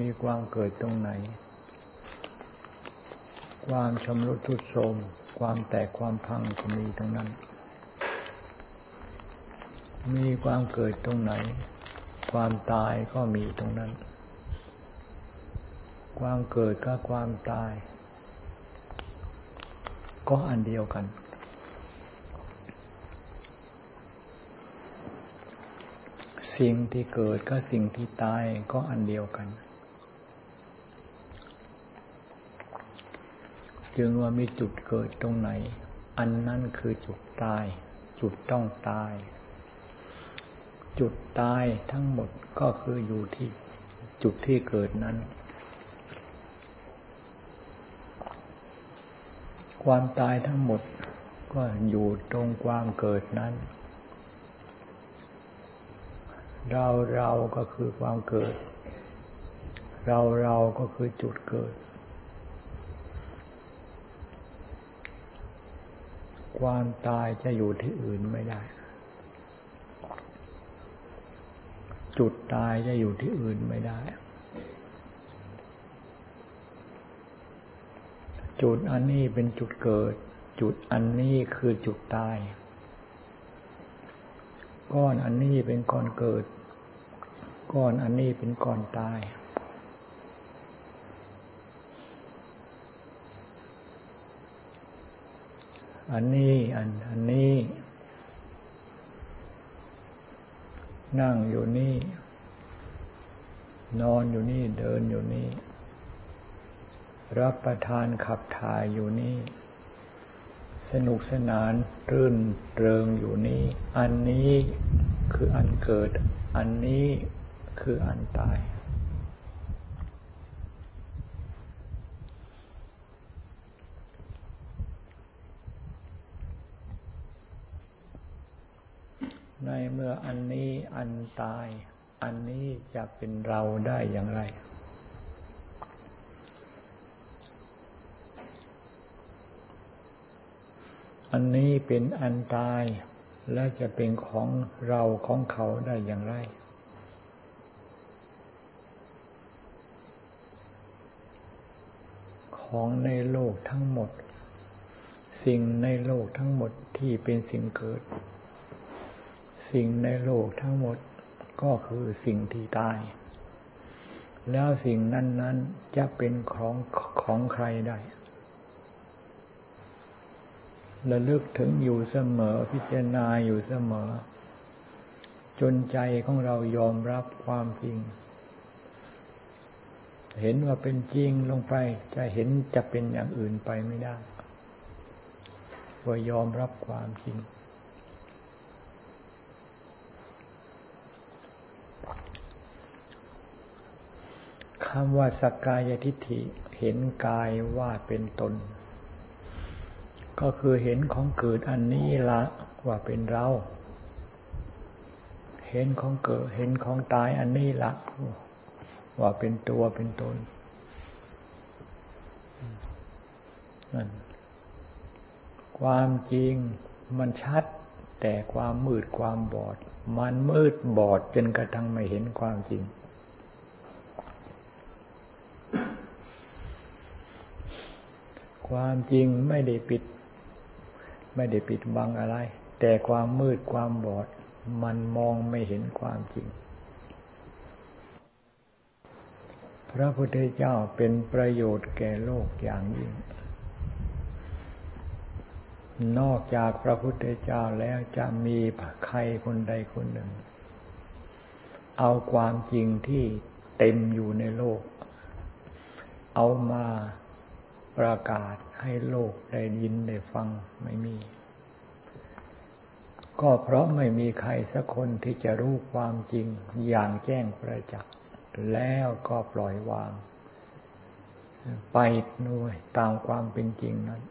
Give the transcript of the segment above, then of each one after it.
มีความเกิดตรงไหนความชำรุดทรุดโทรมความแตกความพังก็มีตรงนั้นมีความเกิดตรงไหนความตายก็มีตรงนั้นความเกิดกับความตายก็อันเดียวกันสิ่งที่เกิดกับสิ่งที่ตายก็อันเดียวกันจึงว่ามีจุดเกิดตรงไหนอันนั้นคือจุดตายจุดต้องตายจุดตายทั้งหมดก็คืออยู่ที่จุดที่เกิดนั้นความตายทั้งหมดก็อยู่ตรงความเกิดนั้นเราก็คือความเกิดเราก็คือจุดเกิดความตายจะอยู่ที่อื่นไม่ได้จุดตายจะอยู่ที่อื่นไม่ได้จุดอันนี้เป็นจุดเกิดจุดอันนี้คือจุดตายก้อนอันนี้เป็นก้อนเกิดก้อนอันนี้เป็นก้อนตายอันนี้อันนี้นั่งอยู่นี่นอนอยู่นี่เดินอยู่นี่รับประทานขับถ่ายอยู่นี่สนุกสนานรื่นเริงอยู่นี่อันนี้คืออันเกิดอันนี้คืออันตายในเมื่ออันนี้อันตายอันนี้จะเป็นเราได้อย่างไรอันนี้เป็นอันตายและจะเป็นของเราของเขาได้อย่างไรของในโลกทั้งหมดสิ่งในโลกทั้งหมดที่เป็นสิ่งเกิดสิ่งในโลกทั้งหมดก็คือสิ่งที่ตายแล้วสิ่งนั้นๆจะเป็นของใครได้ระลึกถึงอยู่เสมอพิจารณาอยู่เสมอจนใจของเรายอมรับความจริงเห็นว่าเป็นจริงลงไปจะเห็นจะเป็นอย่างอื่นไปไม่ได้ว่ายอมรับความจริงคำว่าสักกายทิฏฐิเห็นกายว่าเป็นตนก็คือเห็นของเกิดอันนี้ละว่าเป็นเราเห็นของเกิดเห็นของตายอันนี้ละว่าเป็นตัวเป็นตนนั่นความจริงมันชัดแต่ความมืดความบอดมันมืดบอดจนกระทั่งไม่เห็นความจริงความจริงไม่ได้ปิดบังอะไรแต่ความมืดความบอดมันมองไม่เห็นความจริงพระพุทธเจ้าเป็นประโยชน์แก่โลกอย่างยิ่งนอกจากพระพุทธเจ้าแล้วจะมีใครคนใดคนหนึ่งเอาความจริงที่เต็มอยู่ในโลกเอามาประกาศให้โลกได้ยินได้ฟังไม่มีก็เพราะไม่มีใครสักคนที่จะรู้ความจริงอย่างแจ้งประจักษ์แล้วก็ปล่อยวางไปด้วยตามความเป็นจริงนั้น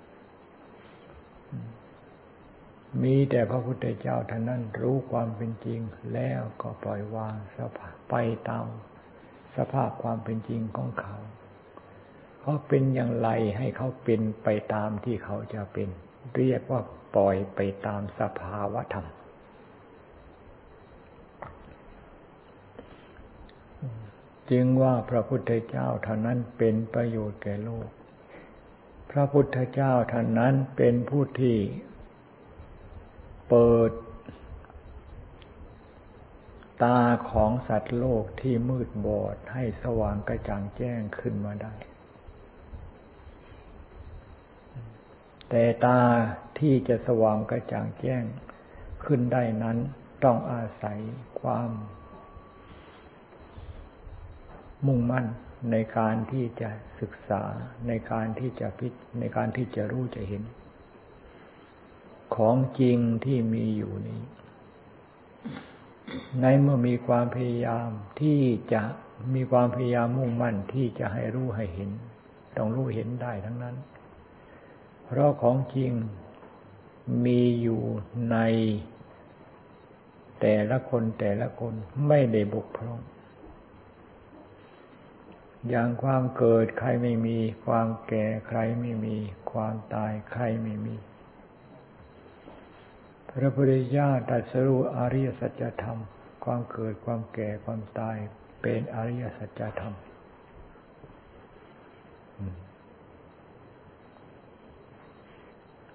มีแต่พระพุทธเจ้าท่านนั้นรู้ความเป็นจริงแล้วก็ปล่อยวางไปตามสภาพความเป็นจริงของเขาเขาเป็นอย่างไรให้เขาเป็นไปตามที่เขาจะเป็นเรียกว่าปล่อยไปตามสภาวะธรรม จึงว่าพระพุทธเจ้าเท่านั้นเป็นประโยชน์แก่โลกพระพุทธเจ้าเท่านั้นเป็นผู้ที่เปิดตาของสัตว์โลกที่มืดบอดให้สว่างกระจ่างแจ้งขึ้นมาได้แต่ตาที่จะสว่างกระจ่างแจ้งขึ้นได้นั้นต้องอาศัยความมุ่งมั่นในการที่จะศึกษาในการที่จะพิจารณาในการที่จะรู้จะเห็นของจริงที่มีอยู่นี้ในเมื่อมีความพยายามที่จะมีความพยายามมุ่งมั่นที่จะให้รู้ให้เห็นต้องรู้เห็นได้ทั้งนั้นเพราะของจริงมีอยู่ในแต่ละคนแต่ละคนไม่ได้บกพร่องอย่างความเกิดใครไม่มีความแก่ใครไม่มีความตายใครไม่มีพระพุทธเจ้าตรัสรู้อริยสัจธรรมความเกิดความแก่ความตายเป็นอริยสัจธรรม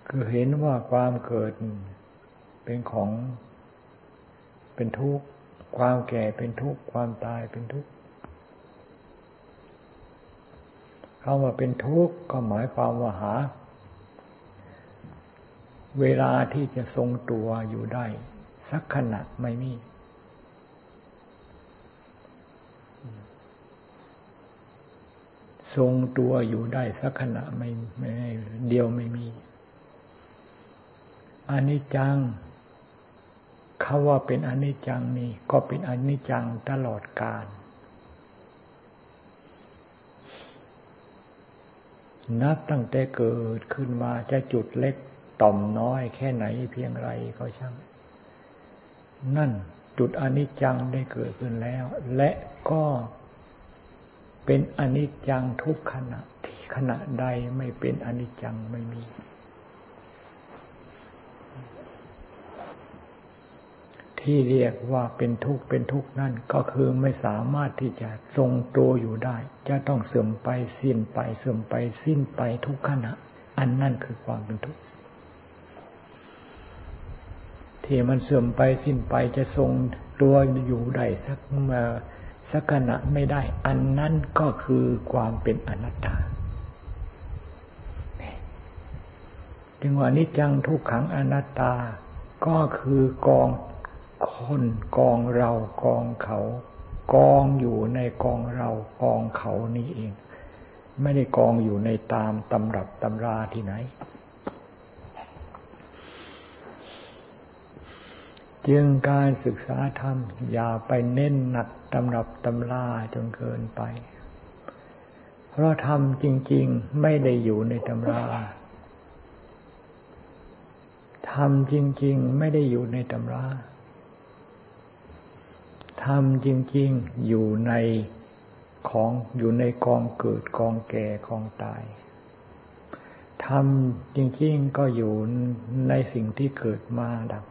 คือเห็นว่าความเกิดเป็นของเป็นทุกข์ความแก่เป็นทุกข์ความตายเป็นทุกข์คำว่าเป็นทุกข์ก็หมายความว่าหาเวลาที่จะทรงตัวอยู่ได้สักขณะไม่มีทรงตัวอยู่ได้สักขณะไม่เดียวไม่มีอนิจจังคำว่าเป็นอนิจจังนี่ก็เป็นอนิจจังตลอดกาลนับตั้งแต่เกิดขึ้นมาจะจุดเล็กต่อมน้อยแค่ไหนเพียงไรก็ช่างนั่นจุดอนิจจังได้เกิดขึ้นแล้วและก็เป็นอนิจจังทุกขณะที่ขณะใดไม่เป็นอนิจจังไม่มีที่เรียกว่าเป็นทุกข์นั่นก็คือไม่สามารถที่จะทรงตัวอยู่ได้จะต้องเสื่อมไปสิ้นไปเสื่อมไปสิ้นไปทุกขณะอันนั่นคือความเป็นทุกข์ที่มันเสื่อมไปสิ้นไปจะทรงตัวอยู่ได้สักขณะไม่ได้อันนั่นก็คือความเป็นอนัตตาจึงว่านิจจังทุกขังอนัตตาก็คือกองคนกองเรากองเขากองอยู่ในกองเรากองเขานี่เองไม่ได้กองอยู่ในตามตำรับตำราที่ไหนจึงการศึกษาธรรมอย่าไปเน้นหนักตำรับตำราจนเกินไปเพราะธรรมจริงๆไม่ได้อยู่ในตำราธรรมจริงๆไม่ได้อยู่ในตำราธรรมจริงๆอยู่ในกองเกิดกองแก่กองตายธรรมจริงๆก็อยู่ในสิ่งที่เกิดมาดับ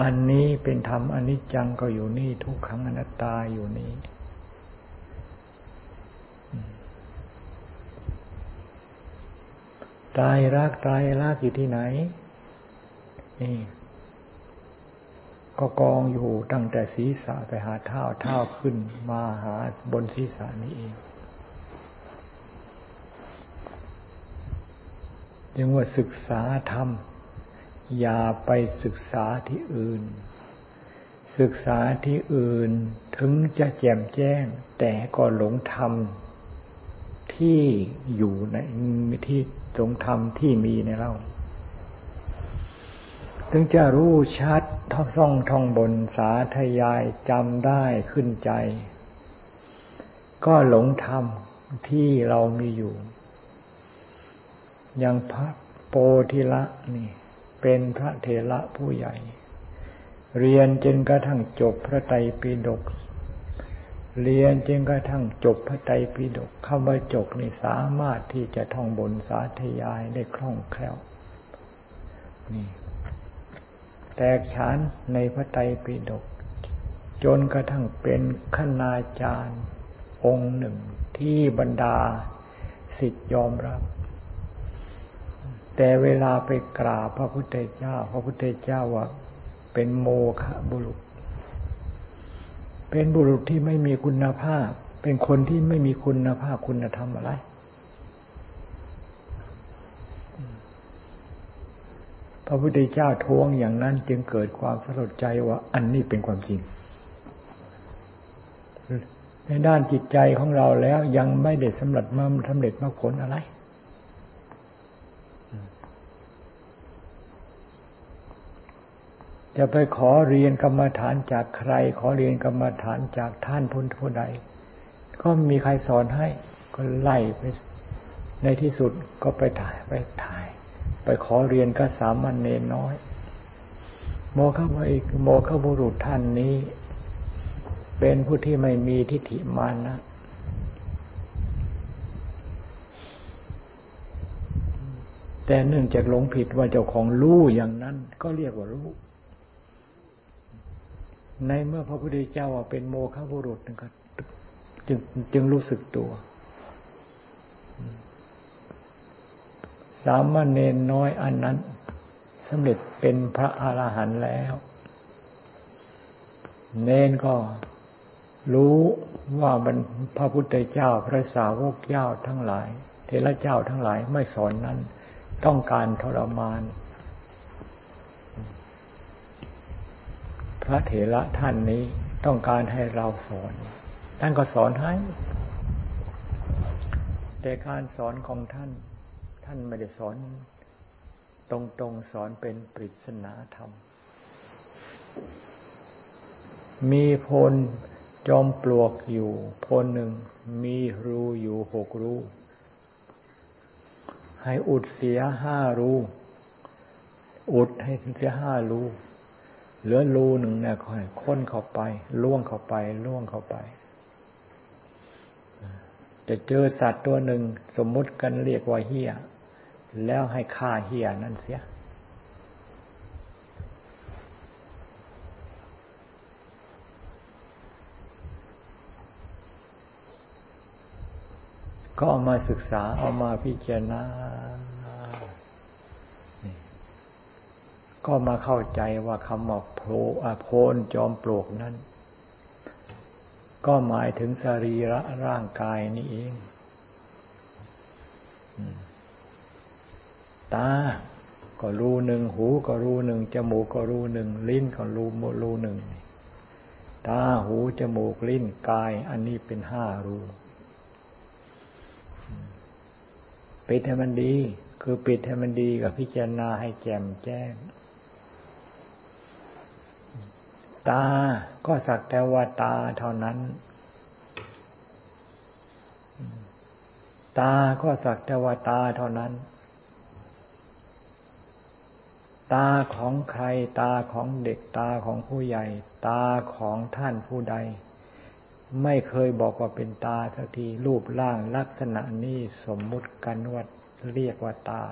อันนี้เป็นธรรมอนิจจังก็อยู่นี่ทุกขังอนัตตาอยู่นี้ตายรักตายรักอยู่ที่ไหนนี่ก็กองอยู่ตั้งแต่ศีรษะไปหาเท้าขึ้นมาหาบนศีรษะนี้เองเรียกว่าศึกษาธรรมอย่าไปศึกษาที่อื่นศึกษาที่อื่นถึงจะแจ่มแจ้งแต่ก็หลงธรรมที่อยู่ในที่หลงธรรมที่มีในเราถึงจะรู้ชัดท่องบนสาธยายจำได้ขึ้นใจก็หลงธรรมที่เรามีอยู่อย่างพระโพธิละนี่เป็นพระเถระผู้ใหญ่เรียนจนกระทั่งจบพระไตรปิฎกเรียนจนกระทั่งจบพระไตรปิฎกคำว่าจบนี่สามารถที่จะท่องบนสาธยายได้คล่องแคล่วนี่แตกฉานในพระไตรปิฎก จนกระทั่งเป็นคณาจารย์องค์หนึ่งที่บรรดาศิษย์ยอมรับแต่เวลาไปกราบพระพุทธเจ้าพระพุทธเจ้าว่าเป็นโมฆะบุรุษเป็นบุรุษที่ไม่มีคุณภาพเป็นคนที่ไม่มีคุณภาพคุณธรรมอะไรพระพุทธเจ้าท้วงอย่างนั้นจึงเกิดความสลดใจว่าอันนี้เป็นความจริงในด้านจิตใจของเราแล้วยังไม่ได้สำเร็จมรรคผลอะไรจะไปขอเรียนกรรมฐานจากใครขอเรียนกรรมฐานจากท่านผู้ใดก็มีใครสอนให้ก็ไล่ไปในที่สุดก็ไปถ่ายไปขอเรียนกับสามเณรน้อยโมฆะบุรุษท่านนี้เป็นผู้ที่ไม่มีทิฏฐิมานะแต่เนื่องจากหลงผิดว่าเจ้าของรู้อย่างนั้นก็เรียกว่ารู้ในเมื่อพระพุทธเจ้าเป็นโมฆะบุรุษจึงรู้สึกตัวสามเณรน้อยอันนั้นสำเร็จเป็นพระอรหันต์แล้วเณรก็รู้ว่าพระพุทธเจ้าพระสาวกเจ้าทั้งหลายเถระเจ้าทั้งหลายไม่สอนนั้นต้องการทรมานพระเถระท่านนี้ต้องการให้เราสอนท่านก็สอนให้แต่การสอนของท่านไม่ได้สอนตรงๆสอนเป็นปริศนาธรรมมีโพนจอมปลวกอยู่โพนหนึ่งมีรูอยู่6รูให้อุดเสีย5รูอุดให้เสีย5รูเหลือรูหนึ่งเนี่ยค่อยค้นเข้าไปล่วงเข้าไปจะเจอสัตว์ตัวหนึ่งสมมุติกันเรียกว่าเหี้ยแล้วให้ฆ่าเหี้ยนั่นเสียก็เอามาศึกษาเอามาพิจารณาก็มาเข้าใจว่าคำว่าโพนจอมปลวกนั้นก็หมายถึงสรีระร่างกายนี่เองตาก็รูหนึ่งหูก็รูหนึ่งจมูกก็รูหนึ่งลิ้นก็รูหนึ่งตาหูจมูกลิ้นกายอันนี้เป็น5รูปิดให้มันดีคือปิดให้มันดีกับพิจารณาให้แจ่มแจ้งตาก็สักแต่ว่าตาเท่านั้นตาก็สักแต่ว่าตาเท่านั้นตาของใครตาของเด็กตาของผู้ใหญ่ตาของท่านผู้ใดไม่เคยบอกว่าเป็นตาสักทีรูปร่างลักษณะนี้สมมุติกันว่าเรียกว่าตา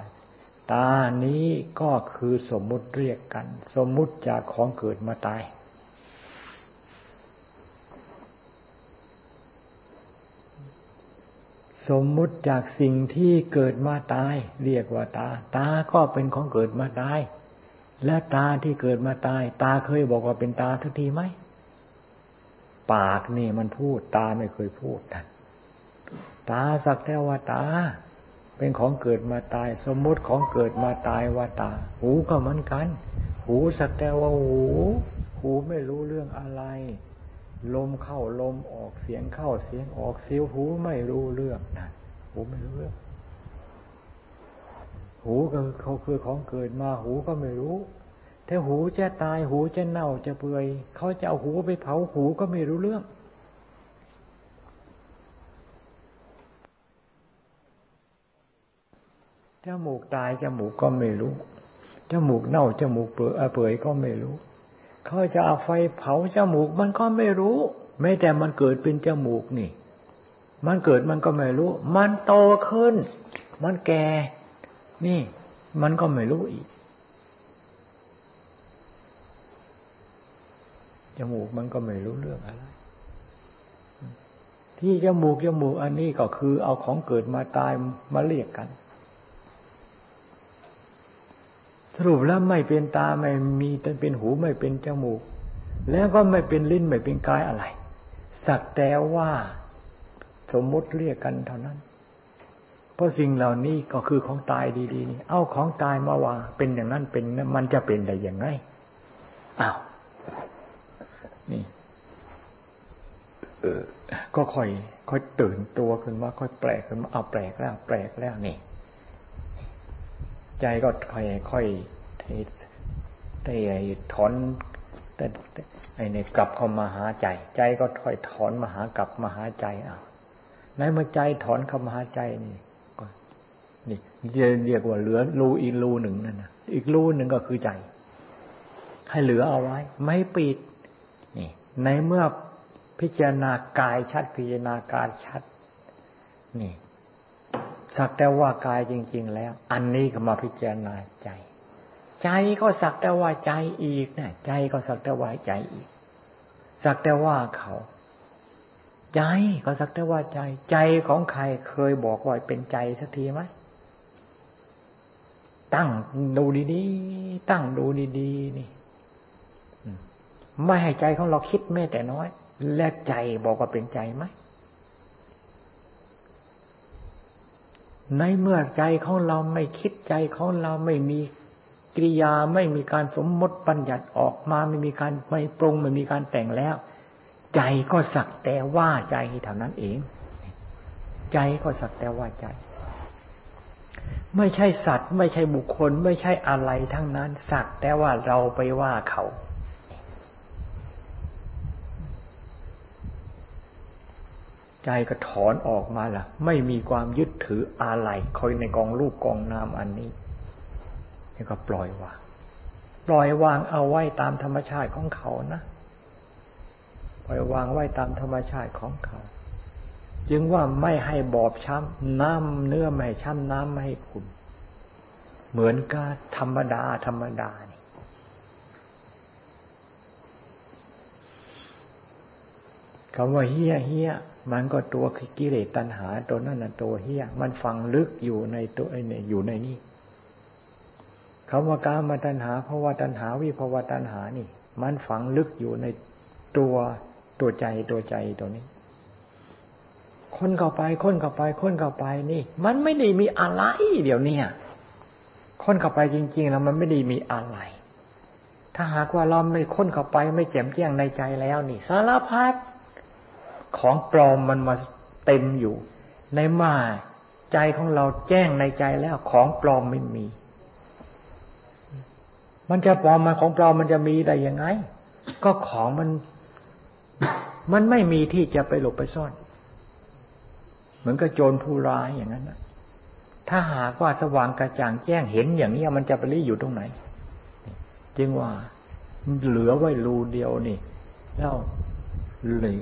ตานี้ก็คือสมมุติเรียกกันสมมุติจากของเกิดมาตายสมมุติจากสิ่งที่เกิดมาตายเรียกว่าตาตาก็เป็นของเกิดมาตายและตาที่เกิดมาตายตาเคยบอกว่าเป็นตาสักทีไหมปากนี่มันพูดตาไม่เคยพูดนะตาสักแต่ว่าตาเป็นของเกิดมาตายสมมติของเกิดมาตายว่าตาหูก็เหมือนกันหูสักแต่ว่าหูไม่รู้เรื่องอะไรลมเข้าลมออกเสียงเข้าเสียงออกเสียวหูไม่รู้เรื่องนะหูไม่รู้เรื่องหูก็คือของเกิดมาหูก็ไม่รู้แต่หูจะตายหูจะเน่าจะเปื่อยเขาจะเอาหูไปเผาหูก็ไม่รู้เรื่องจมูกตายจมูกก็ไม่รู้จมูกเน่าจมูกเปื่อยก็ไม่รู้เขาจะเอาไฟเผาจมูกมันก็ไม่รู้แม้แต่มันเกิดเป็นจมูกนี่มันเกิดมันก็ไม่รู้มันโตขึ้นมันแก่นี่มันก็ไม่รู้อีก จมูกมันก็ไม่รู้เรื่องอะไรที่จมูกอันนี้ก็คือเอาของเกิดมาตายมาเรียกกันสรุปแล้วไม่เป็นตาไม่มีแต่เป็นหูไม่เป็นจมูกแล้วก็ไม่เป็นลิ้นไม่เป็นกายอะไรสักแต่ว่าสมมติเรียกกันเท่านั้นเพราะสิ่งเหล่านี้ก็คือของตายดีๆนี่เอาของตายมาวางเป็นอย่างนั้นเป็นมันจะเป็นได้อย่างไรอ้าวนี่ก็ค่อยตื่นตัวขึ้นมาค่อยแปลกขึ้นมาเอาแปลกแล้วนี่ใจก็ค่อยถอนไอ้นี่กลับเข้ามาหาใจใจก็ค่อยถอนมาหากลับมาหาใจอ้าวไหนมาใจถอนเข้ามาหาใจนี่ก็นี่เรียกว่าเหลือรูอีกรูหนึ่งนั่นนะอีกรูหนึ่งก็คือใจให้เหลือเอาไว้ไม่ปิดนี่ในเมื่อพิจารณากายชัดพิจารณากายชัดนี่สักแต่ว่ากายจริงๆแล้วอันนี้ก็มาพิจารณาใจใจก็สักแต่ว่าใจอีกนะใจก็สักแต่ว่าใจอีกสักแต่ว่าเขาใจก็สักแต่ว่าใจใจของใครเคยบอกว่าเป็นใจสักทีไหมตั้งดูดีๆตั้งดูดีๆนี่ไม่ให้ใจของเราคิดแม้แต่น้อยและใจบอกว่าเป็นใจไหมในเมื่อใจของเราไม่คิดใจของเราไม่มีกิริยาไม่มีการสมมติบัญญัติออกมาไม่มีการไม่ปรุงไม่มีการแต่งแล้วใจก็สักแต่ว่าใจเท่านั้นเองใจก็สักแต่ว่าใจไม่ใช่สัตว์ไม่ใช่บุคคลไม่ใช่อะไรทั้งนั้นสักแต่ว่าเราไปว่าเขาใจก็ถอนออกมาล่ะไม่มีความยึดถืออะไรคอยในกองรูปกองนามอันนี้แล้วก็ปล่อยวางเอาไว้ตามธรรมชาติของเขานะปล่อยวางไว้ตามธรรมชาติของเขาจึงว่าไม่ให้บอบช้ำน้ำเนื้อไม่ช้ำน้ำไม่ให้ขุ่นเหมือนกับธรรมดานี่คำว่าเฮี้ยมันก็ตัวกิเลสตัณหาตัวนั่นน่ะตัวเหี้ยมันฝังลึกอยู่ในตัวไอ้เนี่ยอยู่ในนี่คำว่ากามตัณหาภวตัณหาวิภวตัณหานี่มันฝังลึกอยู่ในตัวใจตัวนี้ค้นเข้าไปนี่มันไม่ได้มีอะไรเดี๋ยวนี้ค้นเข้าไปจริงๆแล้วมันไม่ได้มีอะไรถ้าหากว่าเราไม่ค้นเข้าไปไม่แจ่มแจ้งในใจแล้วนี่สารพัดของปลอมมันมาเต็มอยู่ในมาใจของเราแจ้งในใจแล้วของปลอมไม่มีมันจะปลอมมาของปลอมมันจะมีได้ยังไงก็ของมันไม่มีที่จะไปหลบไปซ่อนเหมือนกับโจรผู้ร้ายอย่างนั้นนะถ้าหากว่าสว่างกระจ่างแจ้งเห็นอย่างนี้มันจะไปลี้อยู่ตรงไหนจึงว่าเหลือไว้รูเดียวนี่แล้วเลย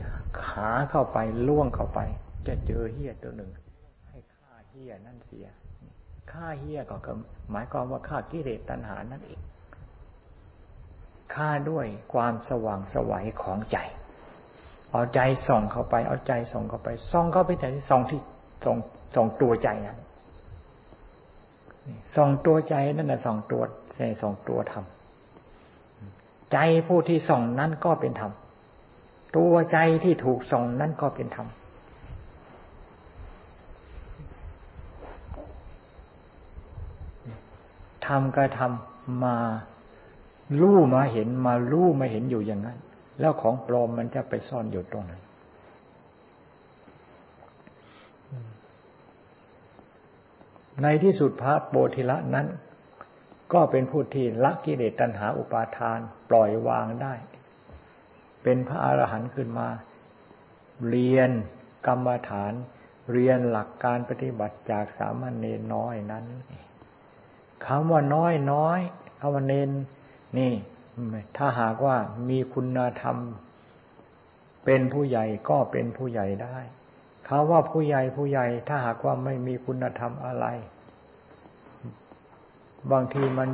ขาเข้าไปล่วงเข้าไปจะเจอเหี้ยตัวหนึ่งให้ฆ่าเหี้ยนั่นเสียฆ่าเหี้ยก็หมายความว่าฆ่ากิเลสตัณหานั่นเองฆ่าด้วยความสว่างไสวของใจเอาใจส่องเข้าไปเอาใจส่องเข้าไปส่องเข้าไปแต่ส่องตัวใจนั้นส่องตัวใจนั่นน่ะส่องตัวใช่ส่องตัวธรรมใจผู้ที่ส่องนั้นก็เป็นธรรมตัวใจที่ถูกส่องนั้นก็เป็นธรรมธรรมกระทำมารู้มาเห็นมารู้มาเห็นอยู่อย่างนั้นแล้วของปลอมมันจะไปซ่อนอยู่ตรงไหนในที่สุดพระโพธิละนั้นก็เป็นผู้ที่ละกิเลสตัณหาอุปาทานปล่อยวางได้เป็นพระอรหันต์ขึ้นมาเรียนกรรมฐานเรียนหลักการปฏิบัติจากสามเณรน้อยนั้นคำว่าน้อยคำว่าเณรนี่ถ้าหากว่ามีคุณธรรมเป็นผู้ใหญ่ก็เป็นผู้ใหญ่ได้คำว่าผู้ใหญ่ถ้าหากว่าไม่มีคุณธรรมอะไรบางทีมัน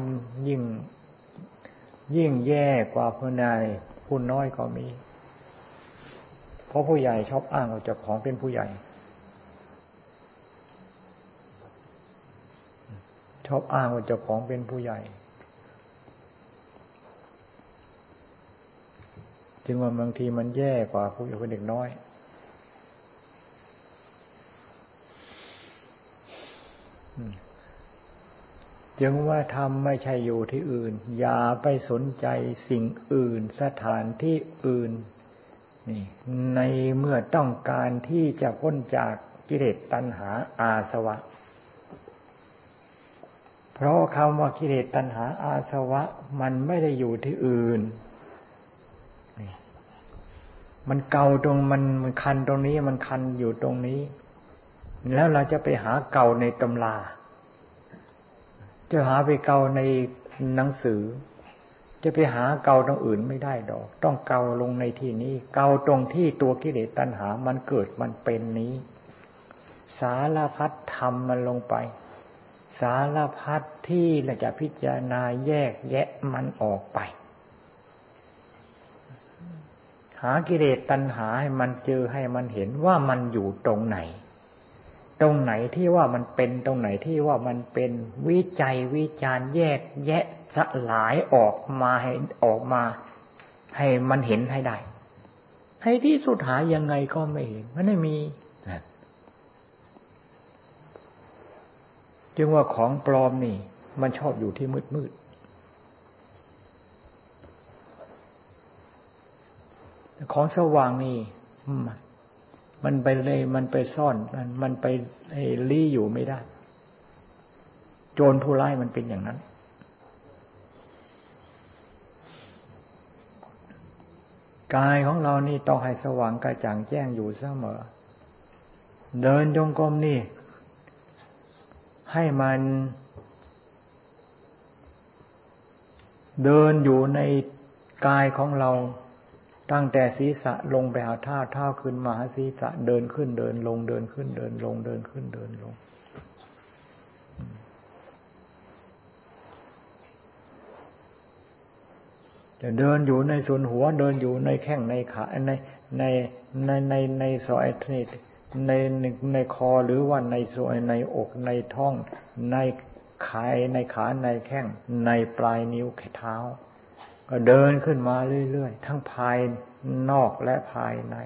ยิ่งแย่กว่าผู้ใหญ่ ผู้น้อยก็มีเพราะผู้ใหญ่ชอบอ้างเอาจากของเป็นผู้ใหญ่ชอบอ้างว่าเจ้าของเป็นผู้ใหญ่จึงว่าบางทีมันแย่กว่าผู้อยู่กับเด็กน้อยจึงว่าธรรมไม่ใช่อยู่ที่อื่นอย่าไปสนใจสิ่งอื่นสถานที่อื่นนี่ในเมื่อต้องการที่จะพ้นจากกิเลสตัณหาอาสวะเพราะคำว่ากิเลสตัณหาอาสวะมันไม่ได้อยู่ที่อื่นมันเกาตรงมันคันตรงนี้มันคันอยู่ตรงนี้แล้วเราจะไปหาเกาในตำราจะหาไปเกาในหนังสือจะไปหาเกาตรงอื่นไม่ได้ดอกต้องเกาลงในที่นี้เกาตรงที่ตัวกิเลสตัณหามันเกิดมันเป็นนี้สารพัดธรรมมันลงไปสารพัดที่เราจะพิจารณาแยกแยะมันออกไปหากิเลสตัณหาให้มันเจอให้มันเห็นว่ามันอยู่ตรงไหนตรงไหนที่ว่ามันเป็นตรงไหนที่ว่ามันเป็นวิจัยวิจารณ์แยกแยะสลายออกมาให้มันเห็นให้ได้ให้ที่สุดหายังไงก็ไม่เห็นมันไม่มีจึงว่าของปลอมนี่มันชอบอยู่ที่มืดๆของสว่างนี่มันไปเลยมันไปซ่อนมันไปลี้อยู่ไม่ได้โจรผู้ร้ายมันเป็นอย่างนั้นกายของเรานี่ต้องให้สว่างกระจ่างแจ้งอยู่เสมอเดินจงกรมนี่ให้มันเดินอยู่ในกายของเราตั้งแต่ศีรษะลงไปหาเท้าขึ้นมาหาศีรษะเดินขึ้นเดินลงเดินขึ้นเดินลงเดินขึ้นเดินลงจะเดินอยู่ในส่วนหัวเดินอยู่ในแข้งในขาในสอยในคอหรือว่าในส่วนในอกในท้องในขาในแข้งในปลายนิ้วเท้าก็เดินขึ้นมาเรื่อยๆทั้งภายนอกและภายใน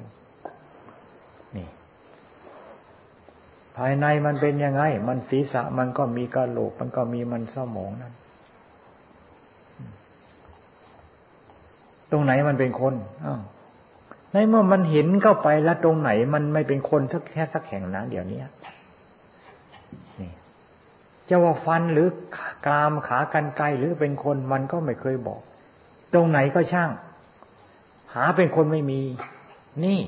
นี่ภายในมันเป็นยังไงมันศีรษะมันก็มีกะโหลกมันก็มีมันสมองนั่นตรงไหนมันเป็นคนในเมื่อมันเห็นเข้าไปแล้วตรงไหนมันไม่เป็นคนสักแค่สักแห่งนะเดี๋ยวนี้นี่จะว่าฟันหรือกรามขากรรไกรหรือเป็นคนมันก็ไม่เคยบอกตรงไหนก็ช่างหาเป็นคนไม่มีนี่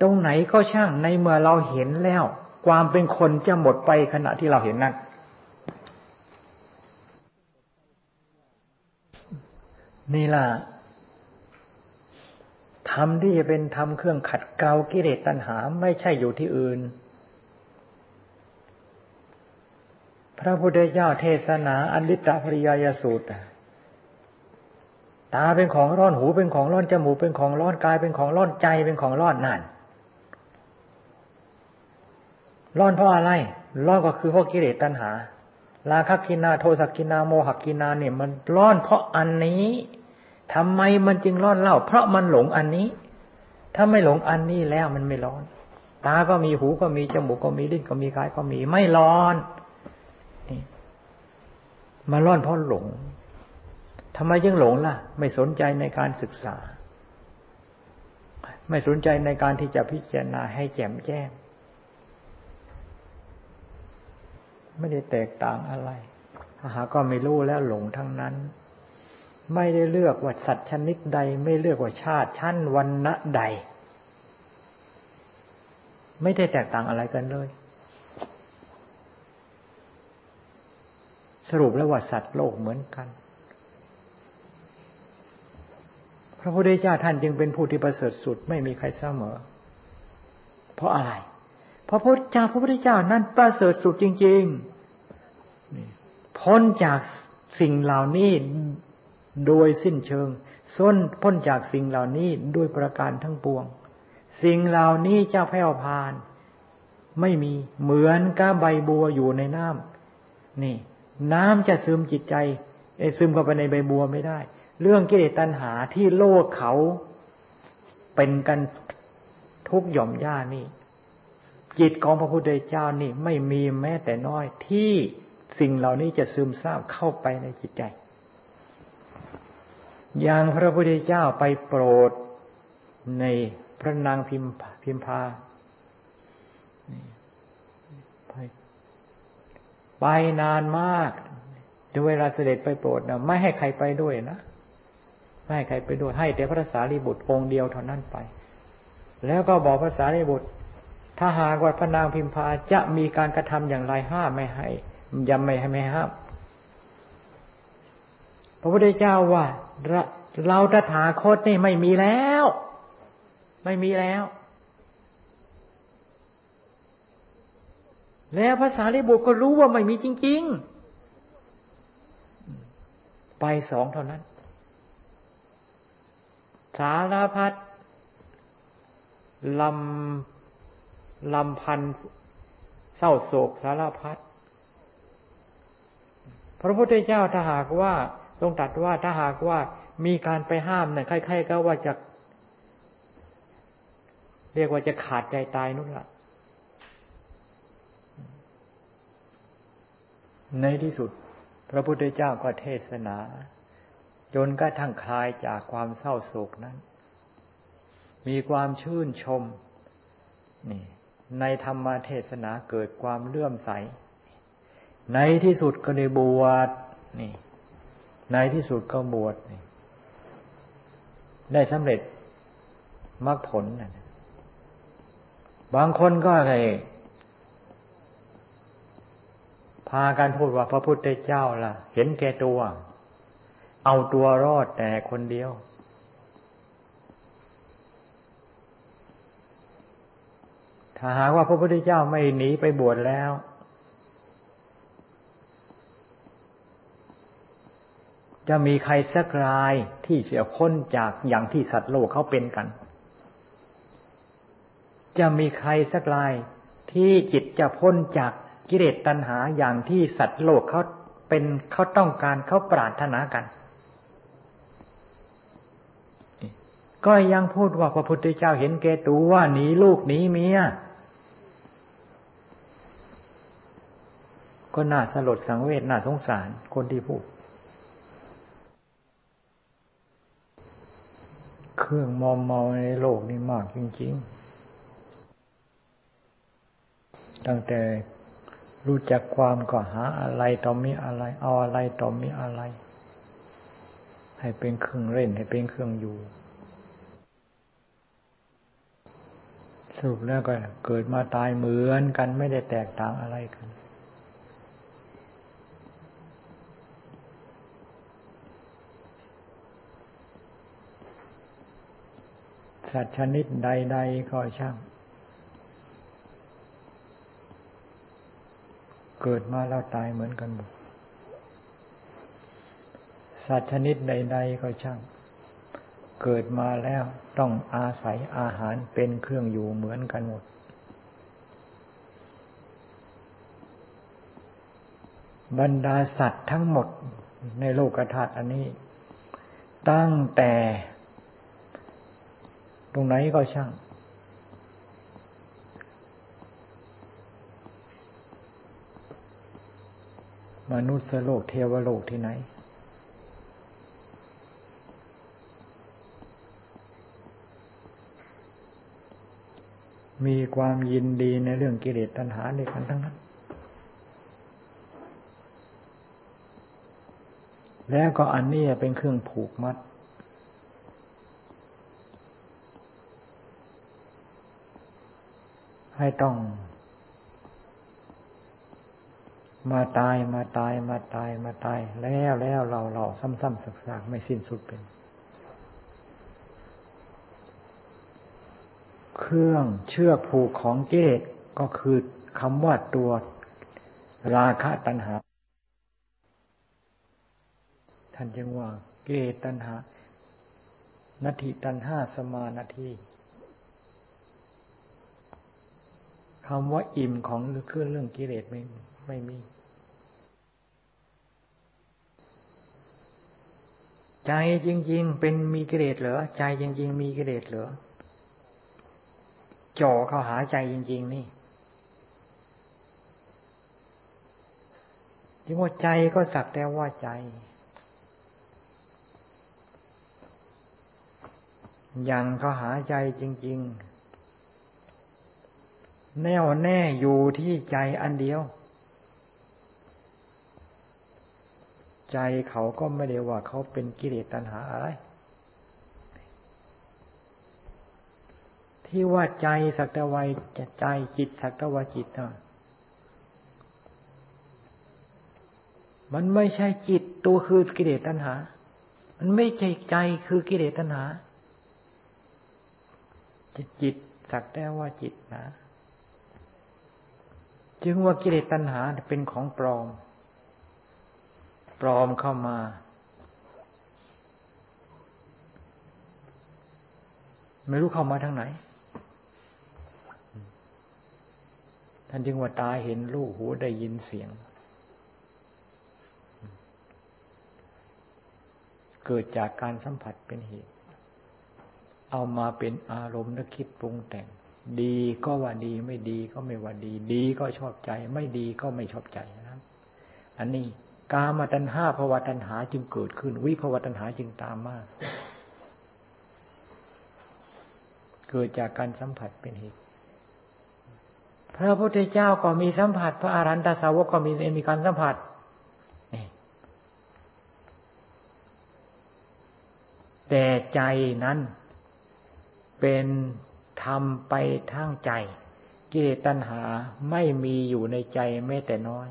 ตรงไหนก็ช่างในเมื่อเราเห็นแล้วความเป็นคนจะหมดไปขณะที่เราเห็นนั้นนี่ล่ะธรรมที่จะเป็นธรรมเครื่องขัดเกลากิเลสตัณหาไม่ใช่อยู่ที่อื่นพระพุทธเจ้าเทศนาอนิจจปริยายสูตรตาเป็นของร้อนหูเป็นของร้อนจมูกเป็นของร้อนกายเป็นของร้อนใจเป็นของร้อนนั่นร้อนเพราะอะไรร้อนก็คือเพราะกิเลสตัณหาราคะกินาโทสะกินาโมหะกินาเนี่ยมันร้อนเพราะอันนี้ทำไมมันจึงร้อนเล่าเพราะมันหลงอันนี้ถ้าไม่หลงอันนี้แล้วมันไม่ร้อนตาก็มีหูก็มีจมูกก็มีลิ้นก็มีกายก็มีไม่ร้อนนี่มาร้อนเพราะหลงทำไมจึงหลงล่ะไม่สนใจในการศึกษาไม่สนใจในการที่จะพิจารณาให้แจ่มแจ้งไม่ได้แตกต่างอะไรหาก็ไม่รู้แล้วหลงทั้งนั้นไม่ได้เลือกว่าสัตว์ชนิดใดไม่เลือกว่าชาติชั้นวรรณะใดไม่ได้แตกต่างอะไรกันเลยสรุปแล้วว่าสัตว์โลกเหมือนกันพระพุทธเจ้าท่านจึงเป็นผู้ที่ประเสริฐสุดไม่มีใครเสมอเพราะอะไรเพราะพระพุทธเจ้านั้นประเสริฐสุดจริงๆพ้นจากสิ่งเหล่านี้โดยสิ้นเชิง พ้นจากสิ่งเหล่านี้ด้วยประการทั้งปวงสิ่งเหล่านี้จะแผ่วพานไม่มีเหมือนกับใบบัวอยู่ในน้ำนี่น้ำจะซึมจิตใจซึมเข้าไปในใบบัวไม่ได้เรื่องกิเลสตัณหาที่โลกเขาเป็นกันทุกหย่อมหญ้านี่จิตของพระพุทธเจ้านี่ไม่มีแม้แต่น้อยที่สิ่งเหล่านี้จะซึมซาบเข้าไปในจิตใจอย่างพระพุทธเจ้าไปโปรดในพระนางพิมพาไปนานมากด้วยเวลาเสด็จไปโปรดนะไม่ให้ใครไปด้วยนะไม่ให้ใครไปด้วยให้แต่พระสารีบุตรองค์เดียวเท่านั้นไปแล้วก็บอกพระสารีบุตรถ้าหากว่าพระนางพิมพาจะมีการกระทำอย่างไรห้ามไม่ให้ย่ำไม่ห้ามพระพุทธเจ้าว่าเราตถาคตนี่ไม่มีแล้วไม่มีแล้วแล้วพระสารีบุตรก็รู้ว่าไม่มีจริงๆไปสองเท่านั้นสารพัดลำพันเศร้าโศกสารพัดพระพุทธเจ้าถ้าหากว่าทรงตรัสว่าถ้าหากว่ามีการไปห้ามเนี่ยใครๆก็ว่าจะเรียกว่าจะขาดใจตายนู่นล่ะในที่สุดพระพุทธเจ้าก็เทศนาจนกระทั่งคลายจากความเศร้าโศกนั้นมีความชื่นชมนี่ในธรรมเทศนาเกิดความเลื่อมใสในที่สุดก็ได้บวชนี่ในที่สุดก็บวชนี่ได้สำเร็จมรรคผลน่ะบางคนก็อะไรพากันพูดว่าพระพุทธเจ้าล่ะเห็นแก่ตัวเอาตัวรอดแต่คนเดียวถ้าหากว่าพระพุทธเจ้าไม่หนีไปบวชแล้วจะมีใครสักรายที่จะพ้นจากอย่างที่สัตว์โลกเขาเป็นกันจะมีใครสักรายที่จิตจะพ้นจากกิเลสตัณหาอย่างที่สัตว์โลกเขาเป็นเขาต้องการเขาปรารถนากันก็ยังพูดว่าพระพุทธเจ้าเห็นแก่ตัวว่าหนีลูกหนีเมียก็น่าสลดสังเวชน่าสงสารคนที่พูดเครื่องมอมเมาในโลกนี่มากจริงๆตั้งแต่รู้จักความก็หาอะไรต่อมีอะไรเอาอะไรต่อมีอะไรให้เป็นเครื่องเล่นให้เป็นเครื่องอยู่สรุปแล้วก็เกิดมาตายเหมือนกันไม่ได้แตกต่างอะไรกันสัตว์ชนิดใดๆก็ช่างเกิดมาแล้วตายเหมือนกันหมดสัตว์ชนิดใดๆก็ช่างเกิดมาแล้วต้องอาศัยอาหารเป็นเครื่องอยู่เหมือนกันหมดบรรดาสัตว์ทั้งหมดในโลกธาตุอันนี้ตั้งแต่ตรงไหนก็ช่างมนุษย์โลกเทวโลกที่ไหนมีความยินดีในเรื่องกิเลสตัณหาด้วยกันทั้งนั้นแล้วก็อันนี้เป็นเครื่องผูกมัดให้ต้องมาตายแล้วเราซ้ำๆซักๆไม่สิ้นสุดเป็นเครื่องเชือกผูกของกิเลสก็คือคำว่าตัวราคะตัณหาท่านจึงว่ากิเลสตัณหา นัตถิตัณหาสมานาทีคำว่าอิ่มของหรือเครื่องเรื่องกิเลสไม่มีใจจริงๆเป็นมีกิเลสเหรอใจจริงๆมีกิเลสเหรอจ่อเข้าหาใจจริงๆนี่ที่ว่าใจก็สักแต่ว่าใจยังเข้าหาใจจริงๆแน่วแน่อยู่ที่ใจอันเดียวใจเขาก็ไม่ได้ว่าเขาเป็นกิเลสตัณหาอะไรที่ว่าใจสักแต่ว่าใจจิตสักแต่ว่าจิตน่ะมันไม่ใช่จิตตัวคือกิเลสตัณหามันไม่ใช่ใจคือกิเลสตัณหาจิตสักแต่ว่าจิตนะจึงว่ากิเลสตัณหาเป็นของปลอมปลอมเข้ามาไม่รู้เข้ามาทางไหนท่านจึงว่าตาเห็นรูปหูได้ยินเสียงเกิดจากการสัมผัสเป็นเหตุเอามาเป็นอารมณ์และคิดปรุงแต่งดีก็ว่าดีไม่ดีก็ไม่ว่าดีดีก็ชอบใจไม่ดีก็ไม่ชอบใจนะครับอันนี้กามตัณหาภวตัณหาจึงเกิดขึ้นวิภวตัณหาจึงตามมาเกิดจากการสัมผัสเป็นเหตุพระพุทธเจ้าก็มีสัมผัสพระอรหันตสาวกก็มีการสัมผัสแต่ใจนั้นเป็นธรรมไปทางใจกิเลสตัณหาไม่มีอยู่ในใจแม้แต่น้อย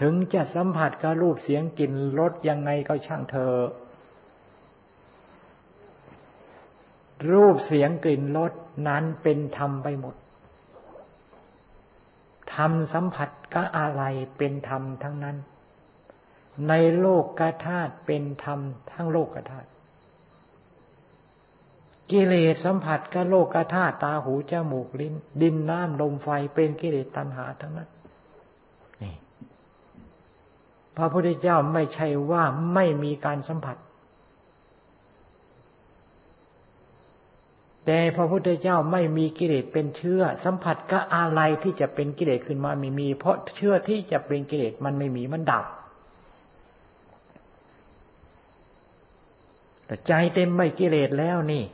ถึงจะสัมผัสกับรูปเสียงกลิ่นรสยังไงก็ช่างเถอะรูปเสียงกลิ่นรสนั้นเป็นธรรมไปหมดธรรมสัมผัสกับอะไรเป็นธรรมทั้งนั้นในโลกธาตุเป็นธรรมทั้งโลกธาตุกิเลสสัมผัสกับโลกธาตุตาหูจมูกลิ้นดินน้ำลมไฟเป็นกิเลสตัณหาทั้งนั้นนี่พระพุทธเจ้าไม่ใช่ว่าไม่มีการสัมผัสแต่พระพุทธเจ้าไม่มีกิเลสเป็นเชื้อสัมผัสกับอะไรที่จะเป็นกิเลสขึ้นมาไม่มีเพราะเชื้อที่จะเป็นกิเลสมันไม่มีมันดับแต่ใจเต็มไปกิเลสแล้วนี่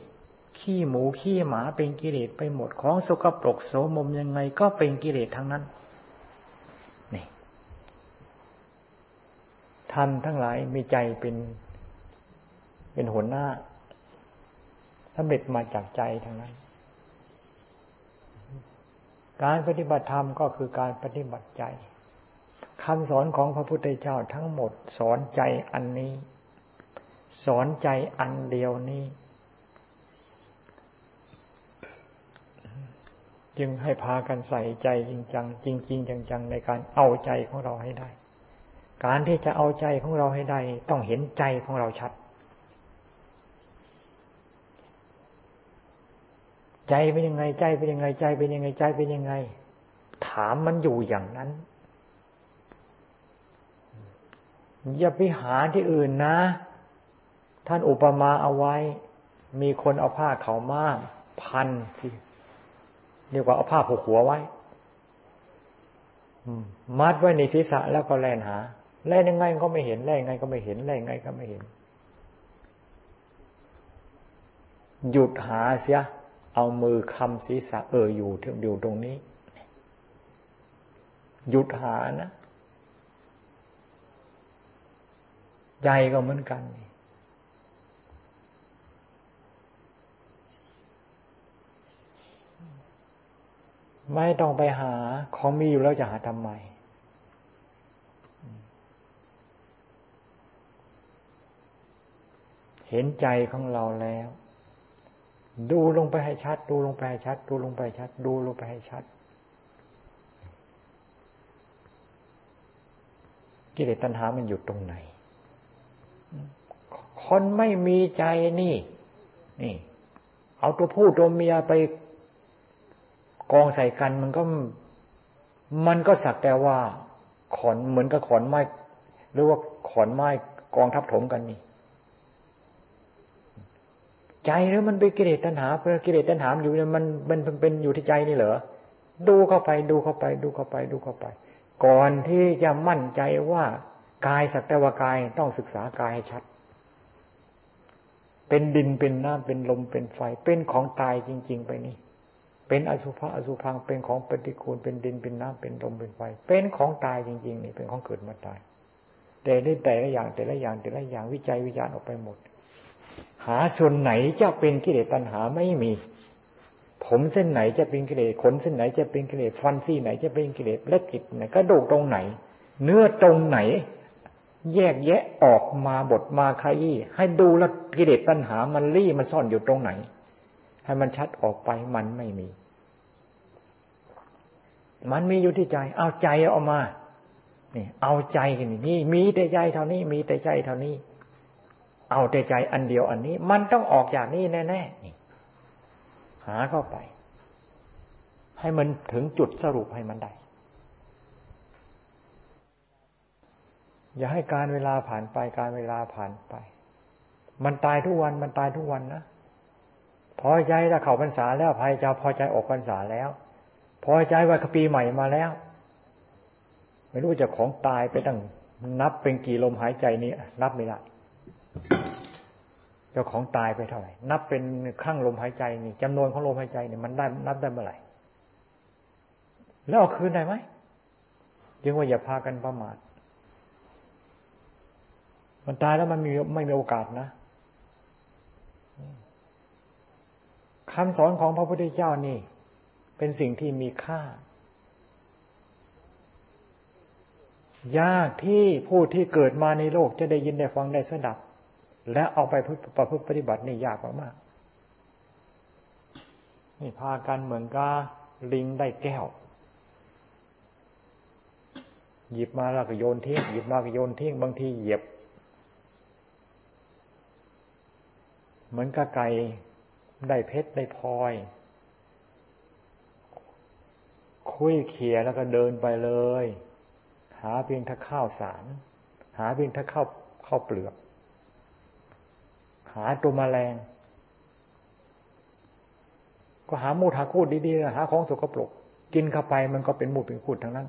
ขี้หมูขี้หมาเป็นกิเลสไปหมดของสกปรกโสมมยังไงก็เป็นกิเลสทั้งนั้นนี่ธรรมทั้งหลายมีใจเป็นหัวหน้าสำเร็จมาจากใจทั้งนั้นการปฏิบัติธรรมก็คือการปฏิบัติใจคำสอนของพระพุทธเจ้าทั้งหมดสอนใจอันนี้สอนใจอันเดียวนี้จึงให้พากันใส่ใจจริงจังจริงจริงจังในการเอาใจของเราให้ได้การที่จะเอาใจของเราให้ได้ต้องเห็นใจของเราชัดใจเป็นยังไงใจเป็นยังไงใจเป็นยังไงใจเป็นยังไงถามมันอยู่อย่างนั้นอย่าไปหาที่อื่นนะท่านอุปมาเอาไว้มีคนเอาผ้าขาวม้าพันที่เรียกว่าเอาผ้าผูกหัวไว้มัดไว้ในศีรษะแล้วก็แล่นหาแล่นยังไงก็ไม่เห็นแล่นยังไงก็ไม่เห็นแล่นยังไงก็ไม่เห็นหยุดหาเสียเอามือคำศีรษะอยู่ตรงนี้หยุดหานะใจก็เหมือนกันไม่ต้องไปหาของมีอยู่แล้วจะหาทำไมเห็นใจของเราแล้วดูลงไปให้ชัดดูลงไปให้ชัดดูลงไปให้ชัดดูลงไปให้ชัดกิเลสตัณหามันอยู่ตรงไหนคนไม่มีใจนี่ นี่เอาตัวผู้ตัวเมียไปกองใส่กันมันก็สักแต่ว่าขอนเหมือนกับขอนไม้หรือว่าขอนไม้กองทับถมกันนี่ใจแล้วมันไปกิเลสตัณหาเพราะกิเลสตัณหาอยู่เนี่ยมันเป็นอยู่ที่ใจนี่เหรอดูเข้าไปดูเข้าไปดูเข้าไปดูเข้าไปก่อนที่จะมั่นใจว่ากายสักแต่ว่ากายต้องศึกษากายให้ชัดเป็นดินเป็นน้ำเป็นลมเป็นไฟเป็นของตายจริงๆไปนี่เป็นอสุภะอสุภังเป็นของปฏิกูลเป็นดินเป็นน้ำเป็นลมเป็นไฟเป็นของตายจริงๆนี่เป็นของเกิดมาตายแต่ได้แต่ละอย่างแต่ละอย่างแต่ละอย่างวิจัยวิจารณ์ออกไปหมดหาส่วนไหนจะเป็นกิเลสตัณหาไม่มีผมเส้นไหนจะเป็นกิเลสขนเส้นไหนจะเป็นกิเลสฟันซี่ไหนจะเป็นกิเลสเล็บจิตไหนกระดูกตรงไหนเนื้อตรงไหนแยกแยะออกมาบทมาขยี้ให้ดูแล้วกิเลสตัณหามันลี่มันซ่อนอยู่ตรงไหนให้มันชัดออกไปมันไม่มีมันมีอยู่ที่ใจเอาใจออกมานี่เอาใจนี่มีแต่ใจเท่านี้มีแต่ใจเท่านี้เอาแต่ใจอันเดียวอันนี้มันต้องออกจากนี้แน่ๆนี่หาเข้าไปให้มันถึงจุดสรุปให้มันได้อย่าให้การเวลาผ่านไปการเวลาผ่านไปมันตายทุกวันมันตายทุกวันนะพอใจถ้าเข้าพรรษาแล้วภัยจะพอใจออกพรรษาแล้วพอใจว่าปีใหม่มาแล้วไม่รู้จะของตายไปตั้งนับเป็นกี่ลมหายใจนี้นับไม่ได้เจ้าของตายไปเท่าไหร่นับเป็นครั้งลมหายใจนี่จำนวนของลมหายใจนี่มันได้นับได้เมื่อไหร่แล้วเอาคืนได้ไหมจึงว่าอย่าพากันประมาทมันตายแล้วมันไม่มีโอกาสนะคำสอนของพระพุทธเจ้านี่เป็นสิ่งที่มีค่ายากที่ผู้ที่เกิดมาในโลกจะได้ยินได้ฟังได้สดับและเอาไปประพฤติปฏิบัตินี่ยากมากๆนี่พากันเหมือนกับลิงได้แก้วหยิบมาแล้วก็โยนทิ้งหยิบมาก็โยนทิ้งบางทีเหยียบเหมือนกับไก่ได้เพชรได้พลอยคุยเขี่ยแล้วก็เดินไปเลยหาเพียงถ้าข้าวสารหาเพียงถ้าข้าวเปลือกหาตัวแมลงก็หามูดหาคูดดีๆหาของสกปรกกินเข้าไปมันก็เป็นมูดเป็นคูดทั้งนั้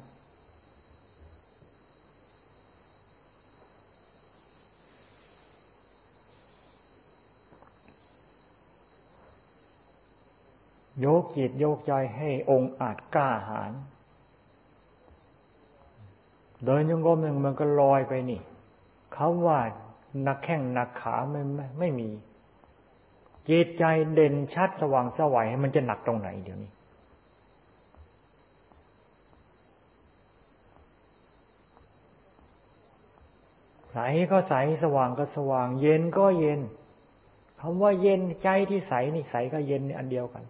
นโยกจิตโยกใจให้องค์อาจกล้าหาญเดินจงกรมอย่างมันก็ลอยไปนี่เขาว่าหนักแข้งหนักขาไม่มีจิตใจเด่นชัดสว่างสวัยมันจะหนักตรงไหนเดี๋ยวนี้ใสก็ใสสว่างก็สว่างเย็นก็เย็นคำว่าเย็นใจที่ใสนี่ใสก็เย็นอันเดียวกัน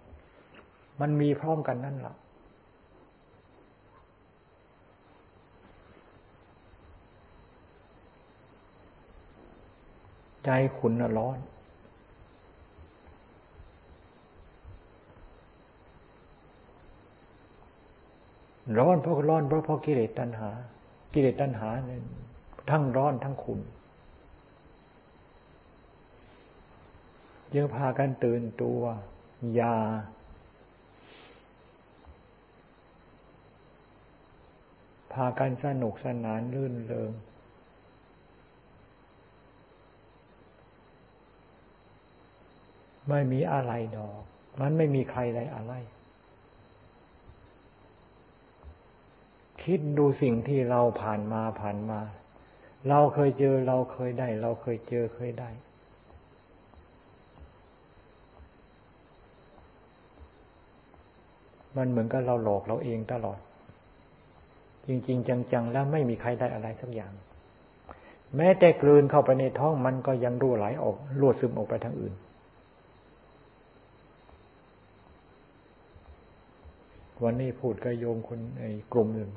มันมีพร้อมกันนั่นแหละใจขุนร้อนร้อนเพราะร้อนเพราะกิเลสตัณหากิเลสตัณหาเนี่ยทั้งร้อนทั้งขุนยังพากันตื่นตัวอย่าพากันสนุกสนานลื่นเริงไม่มีอะไรดอกมันไม่มีใครใดอะไรคิดดูสิ่งที่เราผ่านมาเราเคยเจอเราเคยได้เราเคยเจอเคยได้มันเหมือนกับเราหลอกเราเองตลอดจริงๆจังๆแล้วไม่มีใครได้อะไรสักอย่างแม้แต่กลืนเข้าไปในท้องมันก็ยังรั่วไหลออกรั่วซึมออกไปทางอื่นวันนี้พูดกับโยมคนไอ้กลุ่มหนึ่ง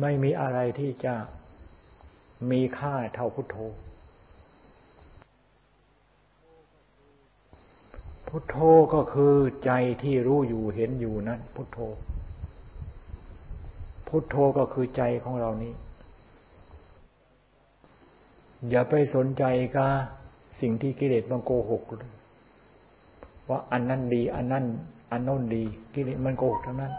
ไม่มีอะไรที่จะ มีค่าเท่าพุทโธพุทโธก็คือใจที่รู้อยู่เห็นอยู่นั้นพุทโธพุทโธก็คือใจของเรานี้อย่าไปสนใจกับสิ่งที่กิเลสมันโกหกว่าอันนั้นดีอันนั้นอันโน้นดีกิเลสมันโกหกทั้งนั้น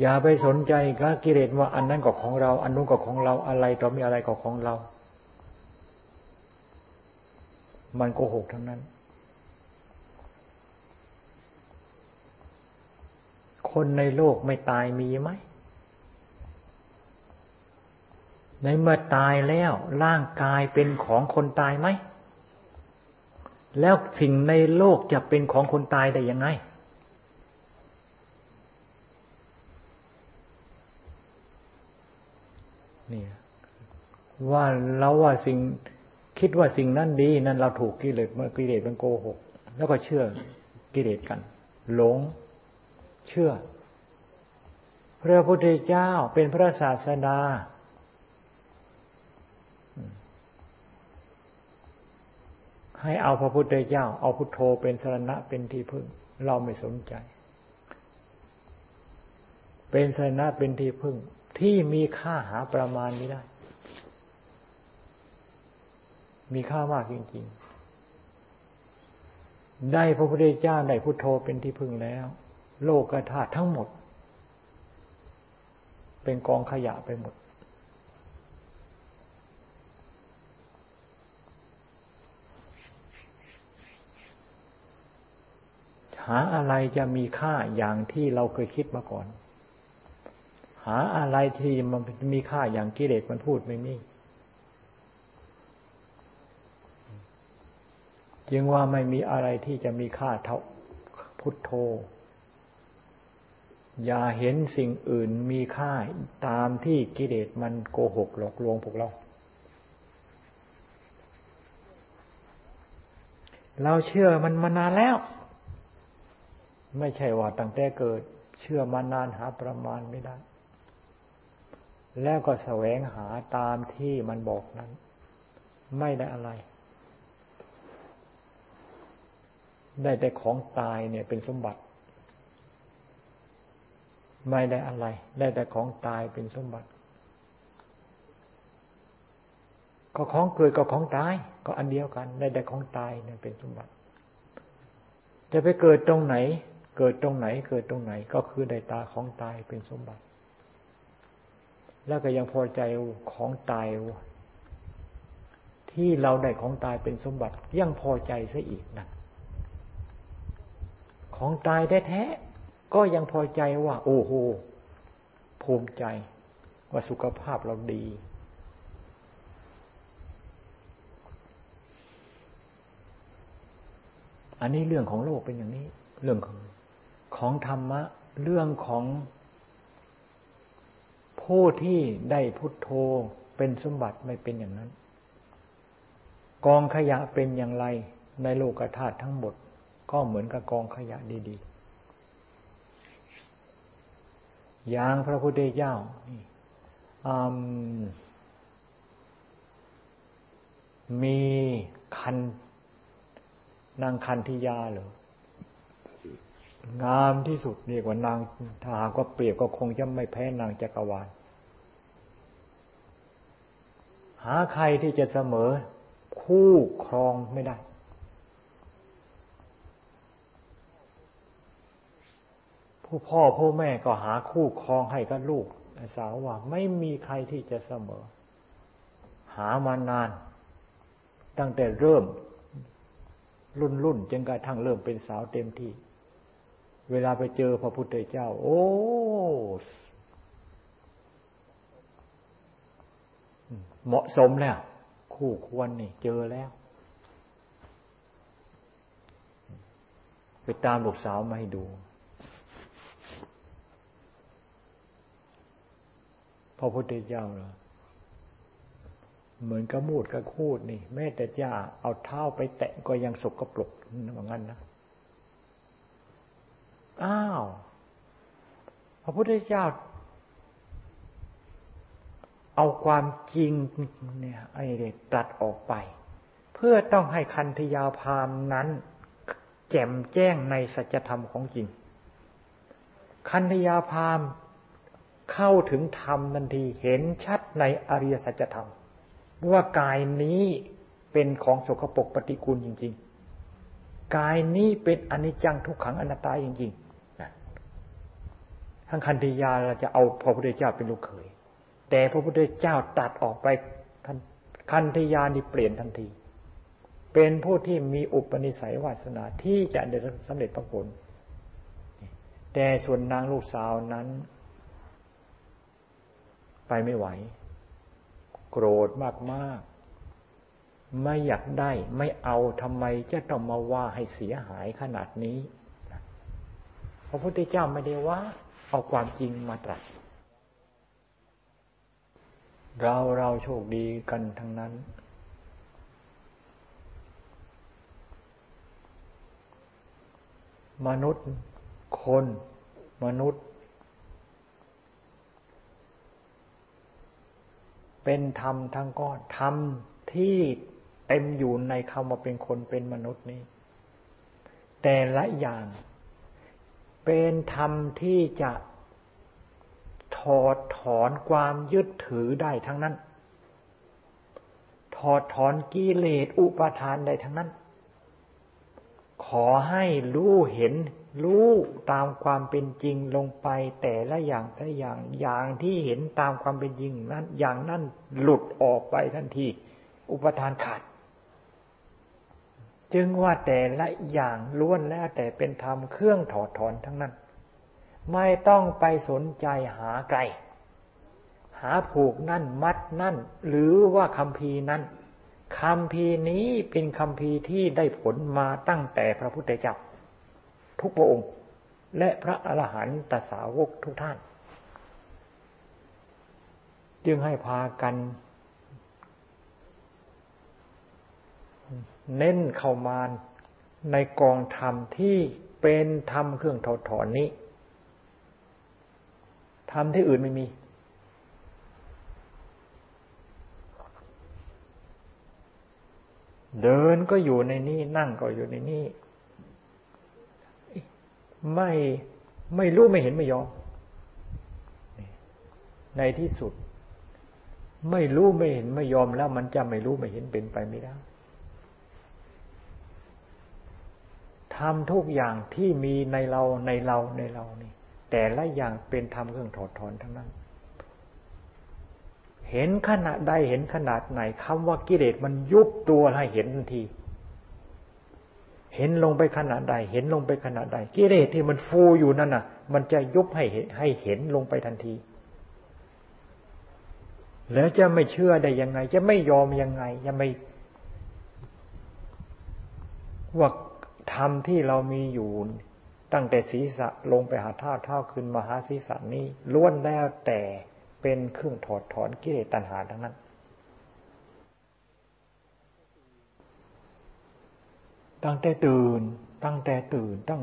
อย่าไปสนใจกับกิเลสว่าอันนั้นก็ของเราอันนู้นก็ของเราอะไรต่อมีอะไรก็ของเรามันโกหกทั้งนั้นคนในโลกไม่ตายมีไหมในเมื่อตายแล้วร่างกายเป็นของคนตายไหมแล้วสิ่งในโลกจะเป็นของคนตายได้ยังไงนี่ว่าเราว่าสิ่งคิดว่าสิ่งนั้นดีนั่นเราถูกกิเลสเมื่อกิเลสมันโกหกแล้วก็เชื่อกิเลสกันหลงเชื่อพระพุทธเจ้าเป็นพระศาสดาให้เอาพระพุทธเจ้าเอาพุทโธเป็นสรณะเป็นที่พึ่งเราไม่สนใจเป็นสรณะเป็นที่พึ่งที่มีค่าหาประมาณไม่ได้มีค่ามากจริงๆได้พระพุทธเจ้าได้พุทโธเป็นที่พึ่งแล้วโลกธาตุทั้งหมดเป็นกองขยะไปหมดหาอะไรจะมีค่าอย่างที่เราเคยคิดมาก่อนหาอะไรที่มันมีค่าอย่างกิเลสมันพูดไม่มีจึงว่าไม่มีอะไรที่จะมีค่าเท่าพุทโธอย่าเห็นสิ่งอื่นมีค่าตามที่กิเลสมันโกหกหลอกลวงพวกเราเราเชื่อมันมานานแล้วไม่ใช่ว่าตั้งแต่เกิดเชื่อมานานหาประมาณไม่ได้แล้วก็แสวงหาตามที่มันบอกนั้นไม่ได้อะไรได้แต่ของตายเนี่ยเป็นสมบัติไม่ได้อะไรได้แต่ของตายเป็นสมบัติก็ของเกิดก็ของตายก็อันเดียวกันได้แต่ของตายเนี่ยเป็นสมบัติจะไปเกิดตรงไหนเกิดตรงไหนเกิดตรงไหนก็คือได้ตาของตายเป็นสมบัติแล้วก็ยังพอใจของตายที่เราได้ของตายเป็นสมบัติยังพอใจซะอีกนะของตายแท้ๆก็ยังพอใจว่าโอ้โหภูมิใจว่าสุขภาพเราดีอันนี้เรื่องของโลกเป็นอย่างนี้เรื่องของธรรมะเรื่องของผู้ที่ได้พุทโธเป็นสมบัติไม่เป็นอย่างนั้นกองขยะเป็นอย่างไรในโลกธาตุทั้งหมดก็เหมือนกับกองขยะดีๆอย่างพระพุทธเจ้ามีคันนางคันธิยาเหรองามที่สุดเรียกว่านางถ้าหากว่าเปรียบก็คงจะไม่แพ้นางจักรวาลหาใครที่จะเสมอคู่ครองไม่ได้ผู้พ่อผู้แม่ก็หาคู่ครองให้กับลูกสาวว่าไม่มีใครที่จะเสมอหามานานตั้งแต่เริ่มรุ่นจนกระทั่งเริ่มเป็นสาวเต็มที่เวลาไปเจอพระพุทธเจ้าโอ้เหมาะสมแล้วคู่ควรนี่เจอแล้วไปตามลูกสาวมาให้ดูพระพุทธเจ้านะเหมือนกระมูดกระคูดนี่แม้แต่ย่าเอาเท้าไปแตะก็ยังสกปรกเหมือนกันนะอ้าวพ พระพุทธเจ้าเอาความจริงเนี่ยไอ้เด็กตัดออกไปเพื่อต้องให้คันธยาพามนั้นแจ่มแจ้งในสัจธรรมของจริงคันธยาพามเข้าถึงธรรมทันทีเห็นชัดในอริยสัจธรรมว่ากายนี้เป็นของสกปรกปฏิกูลจริงๆกายนี้เป็นอนิจจังทุกขังอนัตตาจริงๆทั้งคันธยาเราจะเอาพระพุทธเจ้าเป็นลูกเขยแต่พระพุทธเจ้าตัดออกไปคันธยานี่เปลี่ยนทันทีเป็นผู้ที่มีอุปนิสัยวาสนาที่จะได้สำเร็จพระผลแต่ส่วนนางลูกสาวนั้นไปไม่ไหวโกรธมากๆไม่อยากได้ไม่เอาทำไมจะต้องมาว่าให้เสียหายขนาดนี้พระพุทธเจ้าไม่ได้ว่าเอาความจริงมาตรัสเราโชคดีกันทั้งนั้นมนุษย์คนมนุษย์เป็นธรรมทั้งก้อนธรรมที่เต็มอยู่ในคำว่าเป็นคนเป็นมนุษย์นี้แต่ละอย่างเป็นธรรมที่จะถอดถอนความยึดถือได้ทั้งนั้นถอดถอนกิเลสอุปาทานได้ทั้งนั้นขอให้รู้เห็นรู้ตามความเป็นจริงลงไปแต่ละอย่างแต่ละอย่างอย่างที่เห็นตามความเป็นจริงนั้นอย่างนั้นหลุดออกไปทันทีอุปทานขาดจึงว่าแต่ละอย่างล้วนแล้วแต่เป็นธรรมเครื่องถอดถอนทั้งนั้นไม่ต้องไปสนใจหาไกลหาผูกนั่นมัดนั่นหรือว่าคัมภีร์นั้นคัมภีร์นี้เป็นคัมภีร์ที่ได้ผลมาตั้งแต่พระพุทธเจ้าทุกพระองค์และพระอรหันตสาวกทุกท่านจึงให้พากันเน้นเข้ามาในกองธรรมที่เป็นธรรมเครื่องถอดถอนนี้ธรรมที่อื่นไม่มีเดินก็อยู่ในนี้นั่งก็อยู่ในนี้ไม่รู้ไม่เห็นไม่ยอมในที่สุดไม่รู้ไม่เห็นไม่ยอมแล้วมันจะไม่รู้ไม่เห็นเป็นไปไม่ได้ทำทุกอย่างที่มีในเรานี่แต่ละอย่างเป็นธรรมเครื่องถอดถอนทั้งนั้นเห็นขนาดใดเห็นขนาดไหนคำว่ากิเลสมันยุบตัวให้เห็นทันทีเห็นลงไปขนาดใดเห็นลงไปขนาดใดกิเลสที่มันฟูอยู่นั่นน่ะมันจะยุบให้เห็นลงไปทันทีแล้วจะไม่เชื่อได้ยังไงจะไม่ยอมยังไงจะไม่ว่าธรรมที่เรามีอยู่ตั้งแต่ศีรษะลงไปหาเท่าขึ้นมหาศีรษะนี้ล้วนแล้วแต่เป็นเครื่องถอดถอนกิเลสตัณหาทั้งนั้นตั้งแต่ตื่นตั้ง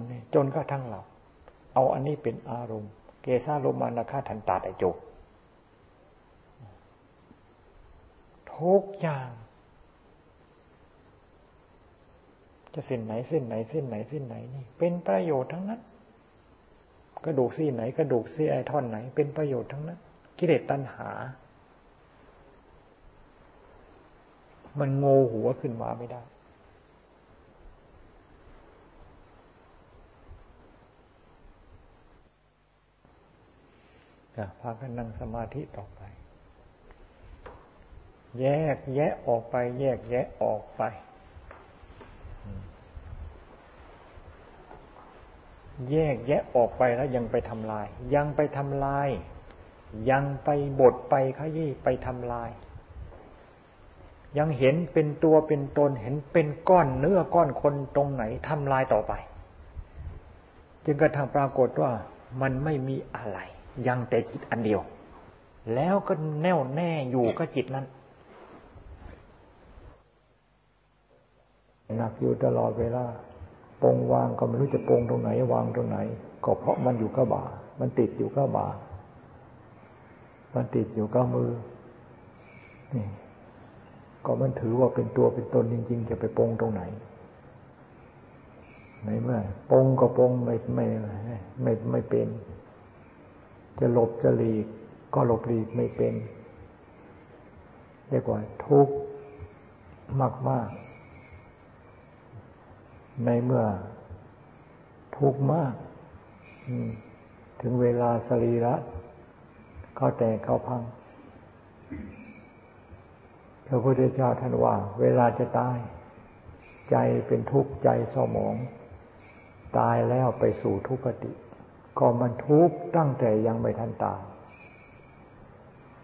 เนี่ยจนกระทั่งหลับเอาอันนี้เป็นอารมณ์เกสาโลมานะฆะทันตาตะโจทุกอย่างจะเส้นไหนนี่เป็นประโยชน์ทั้งนั้นกระดูกซี่ไหนกระดูกซี่ไอท่อนไหนเป็นประโยชน์ทั้งนั้นกิเลสตัณหามันโง่หัวขึ้นมาไม่ได้พากันนั่งสมาธิต่อไปแยกแยะออกไปแยกแยะออกไปแล้วยังไปทำลายยังไปบดไปขยี้ไปทำลายยังเห็นเป็นตัวเป็นตนเห็นเป็นก้อนเนื้อก้อนคนตรงไหนทำลายต่อไปจึงกระทั่งปรากฏว่ามันไม่มีอะไรยังแต่จิตอันเดียวแล้วก็แน่วแน่อยู่กับจิตนั้นหนักอยู่ตลอดเวลาปรงวางก็ไม่รู้จะปรงตรงไหนวางตรงไหน ก็เพราะมันอยู่กับบ่ามันติดอยู่กับบ่ามันติดอยู่กับมือนี่ก็มันถือว่าเป็นตัวเป็นตนจริงๆจะไปปงตรงไหนไหนเมื่อปงก็ปงไม่เป็นจะหลบจะหลีกก็หลบหลีกไม่เป็นเรียกว่าทุกข์มากๆในเมื่อทุกข์มากถึงเวลาสรีระเขาแตกเขาพังพระพุทธเจ้าท่านว่าเวลาจะตายใจเป็นทุกข์ใจเศร้าหมองตายแล้วไปสู่ทุกขติก็มันทุกข์ตั้งแต่ยังไม่ทันตาย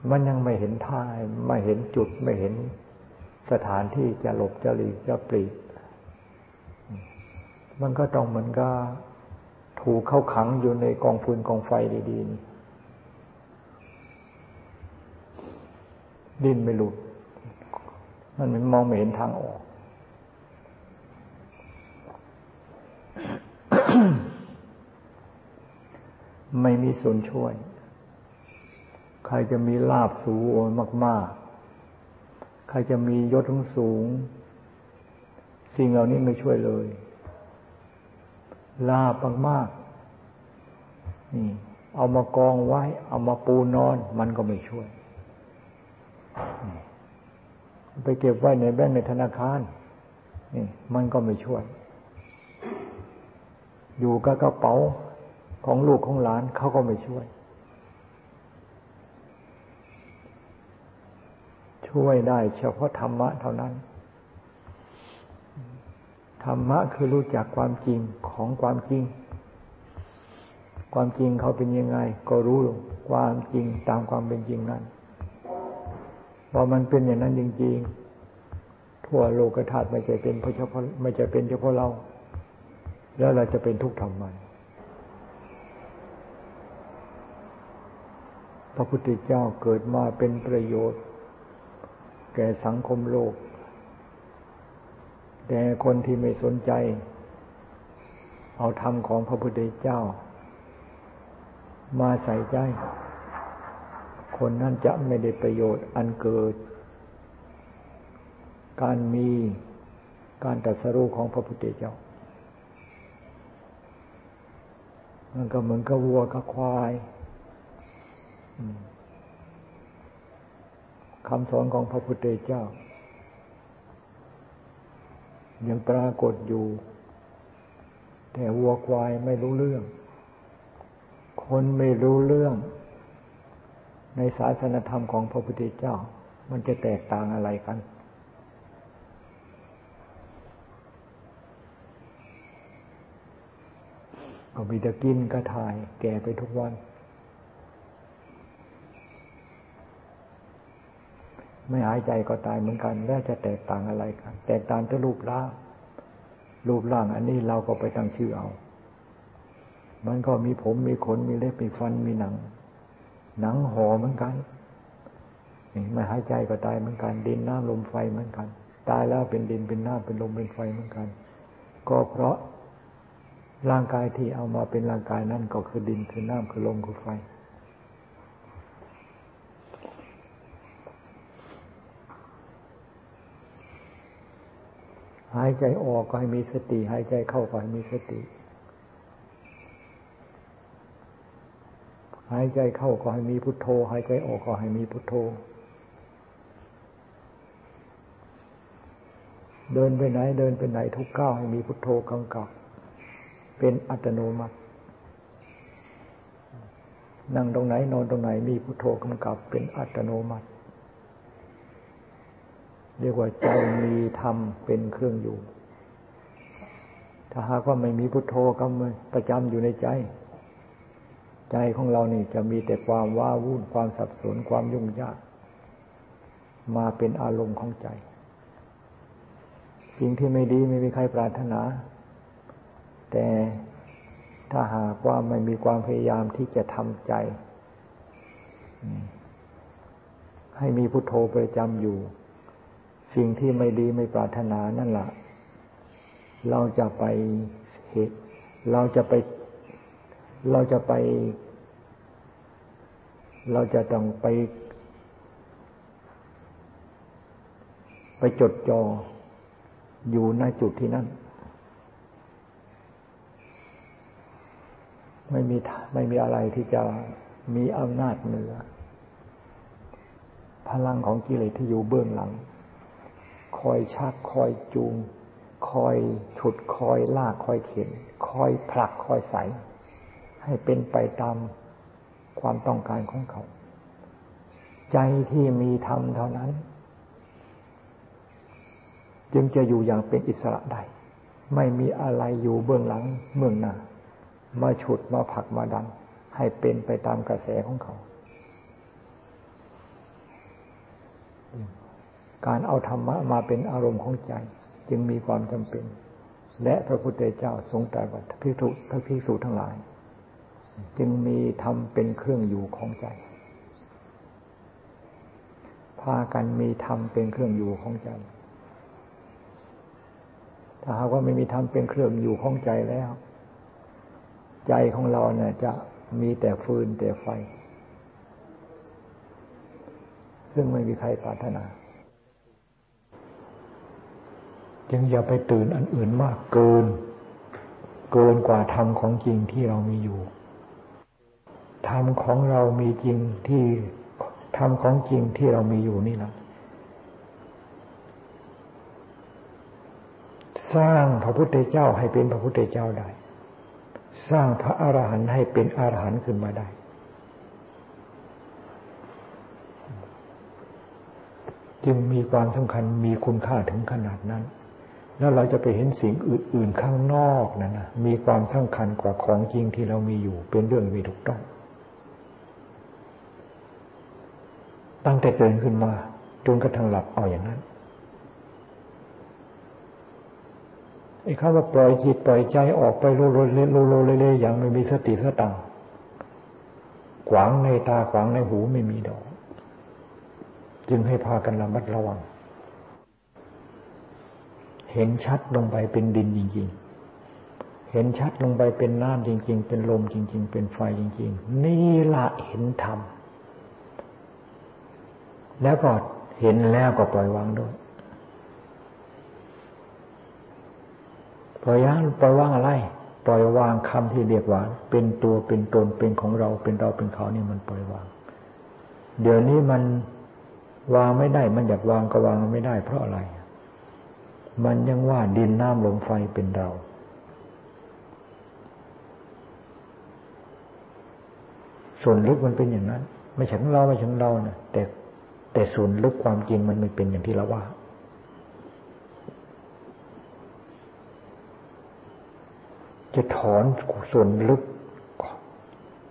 มันยังไม่เห็นทางไม่เห็นจุดไม่เห็นสถานที่จะหลบจะหลีกจะปลีกมันก็ต้องเหมือนกับถูกเข้าขังอยู่ในกองฟืนกองไฟดีๆนี่ดิ้นไม่หลุดมันมองไม่เห็นทางออก ไม่มีส่วนช่วยใครจะมีลาภสูงโอ้ยมากๆใครจะมียศสูงสิ่งเหล่านี้ไม่ช่วยเลยลาภมากๆนี่เอามากองไว้เอามาปูนอนมันก็ไม่ช่วยไปเก็บไว้ในแบงค์ในธนาคารนี่มันก็ไม่ช่วยอยู่กับกระเป๋าของลูกของหลานเขาก็ไม่ช่วยช่วยได้เฉพาะธรรมะเท่านั้นธรรมะคือรู้จักความจริงของความจริงความจริงเขาเป็นยังไงก็รู้ความจริงตามความเป็นจริงนั้นพอมันเป็นอย่างนั้นจริงๆทั่วโลกธาตุไม่จะเป็นเฉพาะไม่จะเป็นเฉพาะเราแล้วเราจะเป็นทุกข์ทำไมพระพุทธเจ้าเกิดมาเป็นประโยชน์แก่สังคมโลกแต่คนที่ไม่สนใจเอาธรรมของพระพุทธเจ้ามาใส่ใจคนนั้นจะไม่ได้ประโยชน์อันเกิดการมีการตรัสรู้ของพระพุทธเจ้ามันก็เหมือนกับวัวกับควายคำสอนของพระพุทธเจ้ายังปรากฏอยู่แต่วัวควายไม่รู้เรื่องคนไม่รู้เรื่องในศาสนธรรมของพระพุทธเจ้ามันจะแตกต่างอะไรกันก็มีแต่กินก็ถ่ายแก่ไปทุกวันไม่หายใจก็ตายเหมือนกันแล้วจะแตกต่างอะไรกันแตกต่างแต่รูปร่างอันนี้เราก็ไปตั้งชื่อเอามันก็มีผมมีขนมีเล็บมีฟันมีหนังห่อเหมือนกันไม่หายใจก็ตายเหมือนกันดินน้ำลมไฟเหมือนกันตายแล้วเป็นดินเป็นน้ำเป็นลมเป็นไฟเหมือนกันก็เพราะร่างกายที่เอามาเป็นร่างกายนั่นก็คือดินคือน้ำคือลมคือไฟหายใจออกก็ให้มีสติหายใจเข้าก็ให้มีสติหายใจเข้าก็ให้มีพุทโธหายใจออกก็ให้มีพุทโธเดินไปไหนทุกก้าวให้มีพุทโธกำกับเป็นอัตโนมัตินั่งตรงไหนนอนตรงไหนมีพุทโธกำกับเป็นอัตโนมัติเรียกว่าใจมีธรรมเป็นเครื่องอยู่ถ้าหากว่าไม่มีพุทโธก็ประจำอยู่ในใจของเรานี่จะมีแต่ความว้าวุ่นความสับสนความยุ่งยากมาเป็นอารมณ์ของใจสิ่งที่ไม่ดีไม่มีใครปรารถนาแต่ถ้าหากว่าไม่มีความพยายามที่จะทำใจให้มีพุทโธประจำอยู่สิ่งที่ไม่ดีไม่ปรารถนานั่นล่ะเราจะไป เราจะต้องไปจดจ่ออยู่ในจุดที่นั่นไม่มีอะไรที่จะมีอำนาจเหนือพลังของกิเลสที่อยู่เบื้องหลังคอยชักคอยจูงคอยฉุดคอยลากคอยเข็นคอยผลักคอยใส่ให้เป็นไปตามความต้องการของเขาใจที่มีธรรมเท่านั้นจึงจะอยู่อย่างเป็นอิสระได้ไม่มีอะไรอยู่เบื้องหลังเบื้องหน้ามาฉุดมาผลักมาดันให้เป็นไปตามกระแสของเขาการเอาธรรมะมาเป็นอารมณ์ของใจจึงมีความจำเป็นและพระพุทธเจ้าทรงตรัสว่าภิกษุทั้งหลายจึงมีธรรมเป็นเครื่องอยู่ของใจพากันมีธรรมเป็นเครื่องอยู่ของใจถ้าหากว่าไม่มีธรรมเป็นเครื่องอยู่ของใจแล้วใจของเราเนี่ยจะมีแต่ฟืนแต่ไฟซึ่งไม่มีใครปรารถนาจึงอย่าไปตื่นอันอื่นมากเกินกว่าธรรมของจริงที่เรามีอยู่ธรรมของเรามีจริงที่ธรรมของจริงที่เรามีอยู่นี่นะสร้างพระพุทธเจ้าให้เป็นพระพุทธเจ้าได้สร้างพระอรหันต์ให้เป็นอรหันต์ขึ้นมาได้จึงมีความสำคัญมีคุณค่าถึงขนาดนั้นแล้วเราจะไปเห็นสิ่งอื่นๆข้างนอกนั้นนะมีความสำคัญกว่าของจริงที่เรามีอยู่เป็นเรื่องไม่ถูกต้องตั้งแต่ตื่นขึ้นมาจนกระทั่งหลับเอาอย่างนั้นไอ้คำว่าปล่อยจิตปล่อยใจออกไปโลโลเลโลโลเลอย่างไม่มีสติสตังขวางในตาขวางในหูไม่มีดอกจึงให้พากันระมัดระวังเห็นชัดลงไปเป็นดินจริงๆเห็นชัดลงไปเป็นน้ำจริงๆเป็นลมจริงๆเป็นไฟจริงๆนี่ละเห็นธรรมแล้วก็เห็นแล้วก็ปล่อยวางด้วยปล่อยวางอะไรปล่อยวางคำที่เรียกว่าเป็นตัวเป็นตนเป็นของเราเป็นเราเป็นเขานี่มันปล่อยวางเดี๋ยวนี้มันวางไม่ได้มันอยากวางก็วางไม่ได้เพราะอะไรมันยังว่าดินน้ำลมไฟเป็นเราส่วนลึกมันเป็นอย่างนั้นไม่ใช่ของเราไม่ใช่ของเรานะแต่ส่วนลึกความจริงมันไม่เป็นอย่างที่เราว่าจะถอนส่วนลึก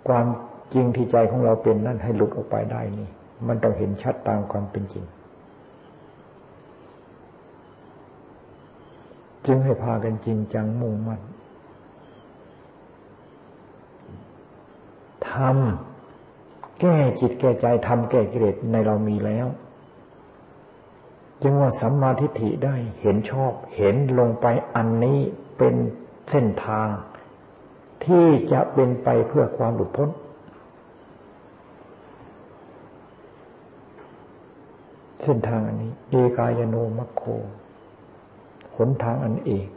ความจริงที่ใจของเราเป็นนั่นให้หลุดออกไปได้นี่มันต้องเห็นชัดตามความเป็นจริงจึงให้พากันจริงจังมุ่งมั่นทำแก้จิตแก้ใจทำแก้กิเลสในเรามีแล้วจึงว่าสัมมาทิฏฐิได้เห็นชอบเห็นลงไปอันนี้เป็นเส้นทางที่จะเป็นไปเพื่อความหลุดพ้นเส้นทางอันนี้เอกายโนมัคโคหนทางอันเอก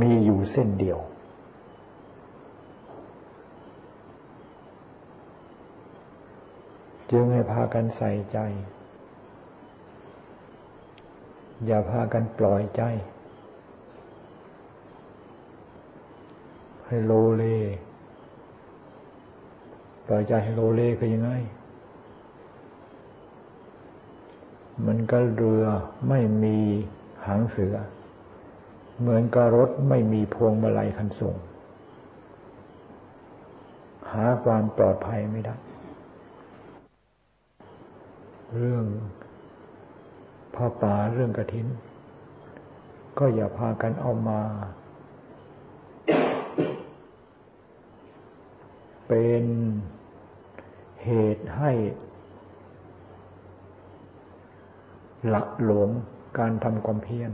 มีอยู่เส้นเดียวจึงให้พากันใส่ใจอย่าพากันปล่อยใจให้โลเลปล่อยใจให้โลเลคือยังไงมันก็เรือไม่มีหางเสือเหมือนกับรถไม่มีพวงมาลัยคันส่งหาความปลอดภัยไม่ได้เรื่องผ้าป่าเรื่องกฐินก็อย่าพากันเอามาเป็นเหตุให้ละหลวมการทำความเพียร